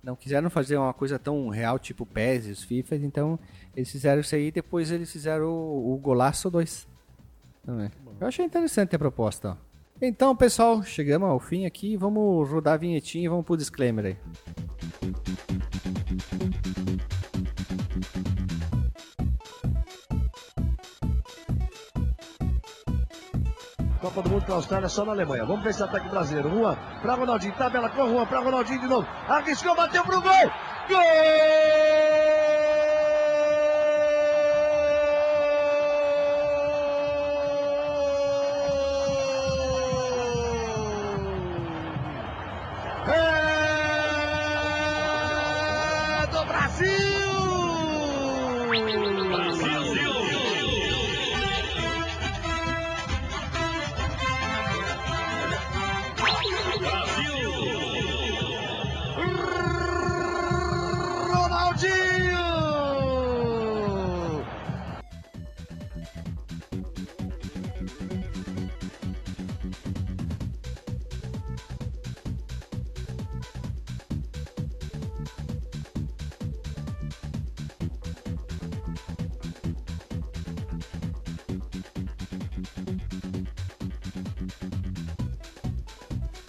Não quiseram fazer uma coisa tão real, tipo P E S e os FIFA, então eles fizeram isso aí e depois eles fizeram o, o Golaço dois. Não é? Eu achei interessante a proposta. Ó. Então, pessoal, chegamos ao fim aqui, vamos rodar a vinhetinha e vamos pro disclaimer aí. Copa do Mundo para a Austrália, só na Alemanha. Vamos ver esse ataque brasileiro. Juan para Ronaldinho. Tabela com Juan para Ronaldinho de novo. Arriscou, bateu pro gol. Gol! É do Brasil! Brasil!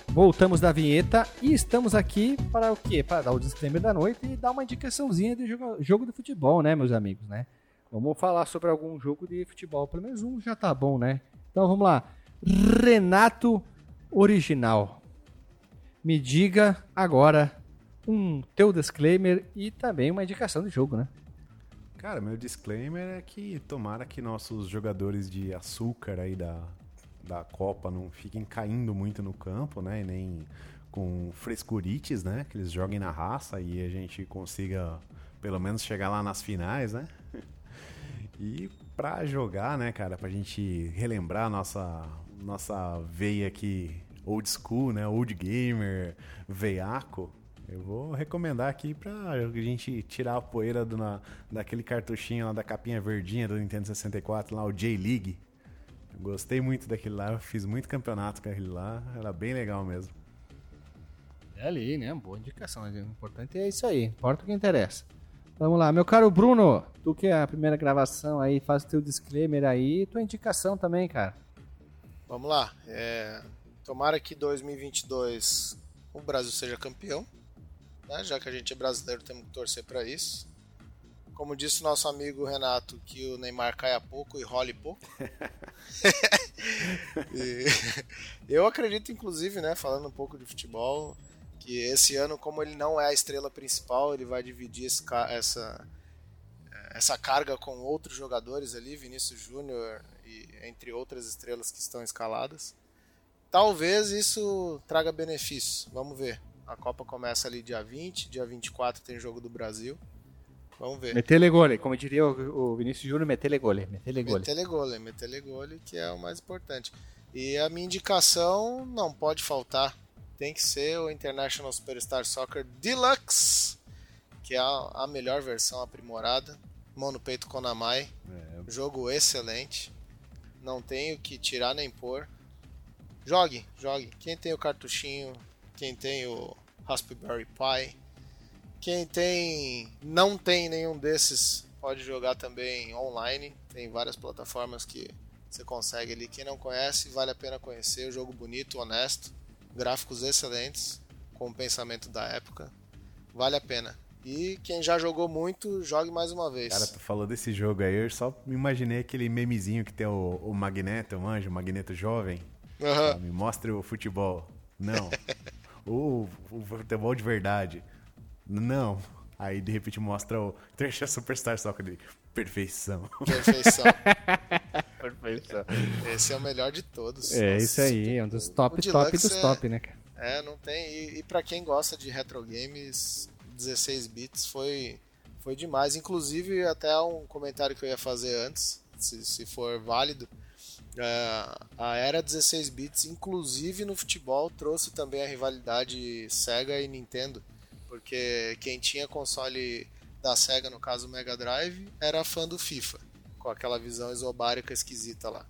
Voltamos da vinheta e estamos aqui para o quê? Para dar o disclaimer da noite e dar uma indicaçãozinha de jogo, jogo de futebol, né, meus amigos, né? Vamos falar sobre algum jogo de futebol, pelo menos um já tá bom, né? Então vamos lá. Renato Original, me diga agora um teu disclaimer e também uma indicação de jogo, né? Cara, meu disclaimer é que tomara que nossos jogadores de açúcar aí da... da Copa não fiquem caindo muito no campo, né, e nem com frescurites, né, que eles joguem na raça e a gente consiga pelo menos chegar lá nas finais, né, e pra jogar, né, cara, pra gente relembrar nossa, nossa veia aqui old school, né, old gamer, veiaco, Eu vou recomendar aqui pra gente tirar a poeira do, na, daquele cartuchinho lá da capinha verdinha do Nintendo sessenta e quatro, lá, o J-League. Eu gostei muito daquele lá, eu fiz muito campeonato com aquele lá, era bem legal mesmo. É ali, né? Boa indicação. O importante é isso aí, importa o que interessa. Vamos lá, meu caro Bruno, tu que é a primeira gravação aí, faz o teu disclaimer aí e tua indicação também, cara. Vamos lá, é... tomara que dois mil e vinte e dois o Brasil seja campeão. Já que a gente é brasileiro, temos que torcer para isso. Como disse o nosso amigo Renato, que o Neymar caia pouco e role pouco. E eu acredito, inclusive, né, falando um pouco de futebol, que esse ano, como ele não é a estrela principal, ele vai dividir esse, essa, essa carga com outros jogadores ali, Vinícius Júnior, e entre outras estrelas que estão escaladas. Talvez isso traga benefício, vamos ver. A Copa começa ali dia vinte, dia vinte e quatro tem jogo do Brasil. Vamos ver. Metele gole, como diria o Vinícius Júnior, metele gole. Metele gole, metele gole, metele gole, que é o mais importante. E a minha indicação não pode faltar. Tem que ser o International Superstar Soccer Deluxe, que é a melhor versão aprimorada. Mão no peito Konamai. É. Jogo excelente. Não tem o que tirar nem pôr. Jogue, jogue. Quem tem o cartuchinho... Quem tem o Raspberry Pi, quem tem não tem nenhum desses, pode jogar também online. Tem várias plataformas que você consegue ali. Quem não conhece, vale a pena conhecer. O jogo bonito, honesto, gráficos excelentes, com o pensamento da época. Vale a pena. E quem já jogou muito, jogue mais uma vez. Cara, tu falou desse jogo aí, eu só imaginei aquele memezinho que tem o, o Magneto, o anjo, o Magneto jovem. Uhum. Me mostre o futebol. Não. O, o futebol de verdade. Não. Aí, de repente, mostra o Trecha Superstar Soccer dele. Perfeição. Perfeição. Perfeição. Esse é o melhor de todos. É, nossa, isso aí. É um dos top, top dos é, top, né, cara? É, não tem... E, e pra quem gosta de retro games, dezesseis bits foi, foi demais. Inclusive, até um comentário que eu ia fazer antes, se, se for válido. Uh, a era dezesseis bits, inclusive no futebol, trouxe também a rivalidade Sega e Nintendo, porque quem tinha console da Sega, no caso o Mega Drive, era fã do FIFA, com aquela visão isobárica esquisita lá.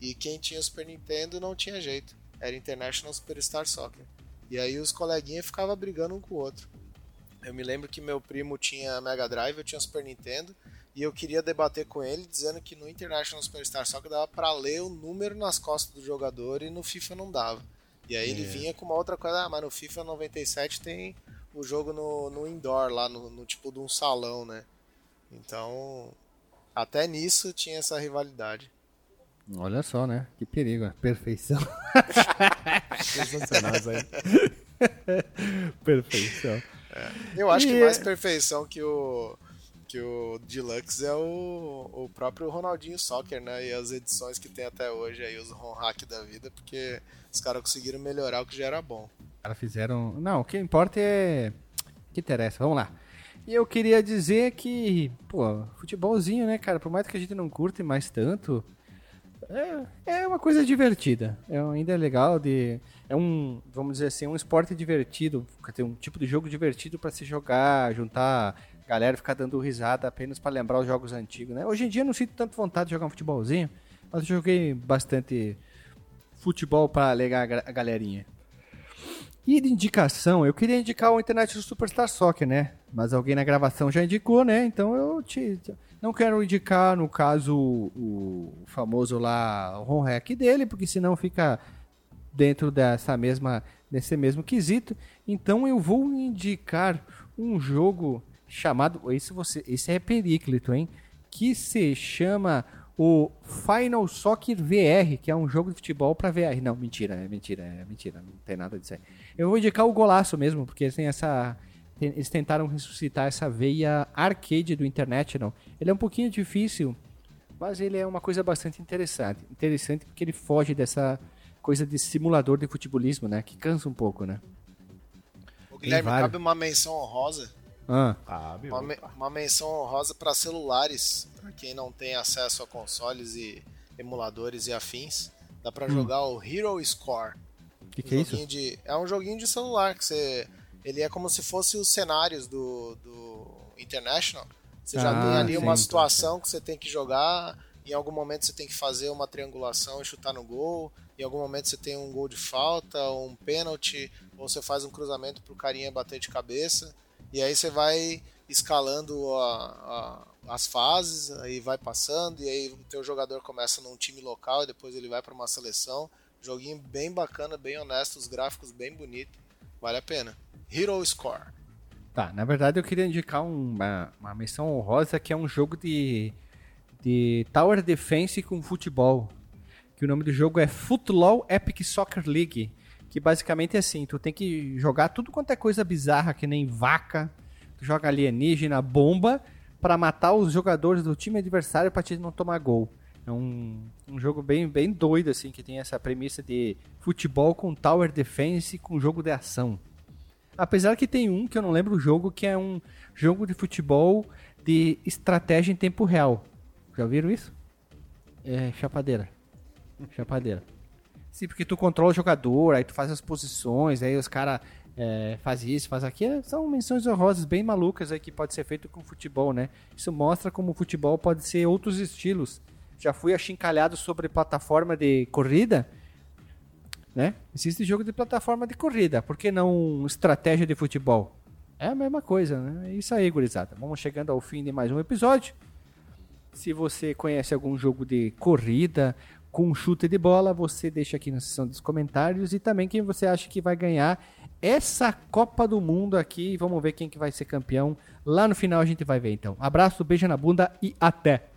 E quem tinha Super Nintendo não tinha jeito, era International Superstar Soccer. E aí os coleguinhas ficavam brigando um com o outro. Eu me lembro que meu primo tinha Mega Drive, eu tinha Super Nintendo. E eu queria debater com ele, dizendo que no International Superstar Soccer dava pra ler o número nas costas do jogador e no FIFA não dava. E aí é. ele vinha com uma outra coisa, ah, mas no FIFA noventa e sete tem o jogo no, no indoor, lá no, no tipo de um salão, né? Então, até nisso tinha essa rivalidade. Olha só, né? Que perigo, né? Perfeição. Perfeição. É. Eu acho e... que mais perfeição que o... que o Deluxe é o, o próprio Ronaldinho Soccer, né? E as edições que tem até hoje aí, os ROM hack da vida, porque os caras conseguiram melhorar o que já era bom. Os caras fizeram... Não, o que importa é... O que interessa, vamos lá. E eu queria dizer que, pô, futebolzinho, né, cara? Por mais que a gente não curte mais tanto, é, é uma coisa divertida. É, ainda é legal de... É um, vamos dizer assim, um esporte divertido. Tem um tipo de jogo divertido pra se jogar, juntar... galera ficar dando risada apenas para lembrar os jogos antigos, né? Hoje em dia eu não sinto tanta vontade de jogar um futebolzinho, mas eu joguei bastante futebol para alegar a galerinha. E de indicação, eu queria indicar o International Superstar Soccer, né? Mas alguém na gravação já indicou, né? Então eu te... não quero indicar, no caso, o famoso lá, o home hack dele, porque senão fica dentro dessa mesma, desse mesmo quesito. Então eu vou indicar um jogo... chamado, esse, você, esse é Períclito, hein? Que se chama o Final Soccer V R, que é um jogo de futebol para V R. Não, mentira, é mentira, é mentira, não tem nada disso aí. Eu vou indicar o Golaço mesmo, porque eles, têm essa, eles tentaram ressuscitar essa veia arcade do International. Ele é um pouquinho difícil, mas ele é uma coisa bastante interessante. Interessante porque ele foge dessa coisa de simulador de futebolismo, né? Que cansa um pouco, né? O Guilherme, cabe uma menção honrosa? Ah. Ah, uma, me, uma menção honrosa para celulares, para quem não tem acesso a consoles e emuladores e afins, dá para hum. jogar o Hero Score. Que um que é isso? De, é um joguinho de celular que você ele é como se fosse os cenários do, do International. Você já ah, tem ali sim, uma situação então, que você tem que jogar, em algum momento você tem que fazer uma triangulação e chutar no gol, em algum momento você tem um gol de falta, um pênalti, ou você faz um cruzamento pro carinha bater de cabeça, e aí você vai escalando a, a, as fases, aí vai passando, e aí o teu jogador começa num time local e depois ele vai para uma seleção. Joguinho bem bacana, bem honesto, os gráficos bem bonitos, vale a pena. Hero Score. Tá, na verdade eu queria indicar uma, uma menção honrosa, que é um jogo de, de Tower Defense com futebol, que o nome do jogo é Footlall Epic Soccer League, que basicamente é assim, tu tem que jogar tudo quanto é coisa bizarra, que nem vaca, tu joga alienígena, bomba, para matar os jogadores do time adversário para não tomar gol. É um, um jogo bem, bem doido, assim, que tem essa premissa de futebol com Tower Defense com jogo de ação. Apesar que tem um, que eu não lembro o jogo, que é um jogo de futebol de estratégia em tempo real. Já viram isso? É chapadeira. Chapadeira. Sim, porque tu controla o jogador, aí tu faz as posições, aí os caras... É, faz isso, faz aquilo, são menções honrosas bem malucas aí que pode ser feito com futebol, né? Isso mostra como o futebol pode ser outros estilos. Já fui achincalhado sobre plataforma de corrida, né? Existe jogo de plataforma de corrida, por que não estratégia de futebol? É a mesma coisa, né? É isso aí, gurizada. Vamos chegando ao fim de mais um episódio. Se você conhece algum jogo de corrida com chute de bola, você deixa aqui na seção dos comentários, e também quem você acha que vai ganhar essa Copa do Mundo aqui. Vamos ver quem que vai ser campeão. Lá no final a gente vai ver, então. Abraço, beijo na bunda e até!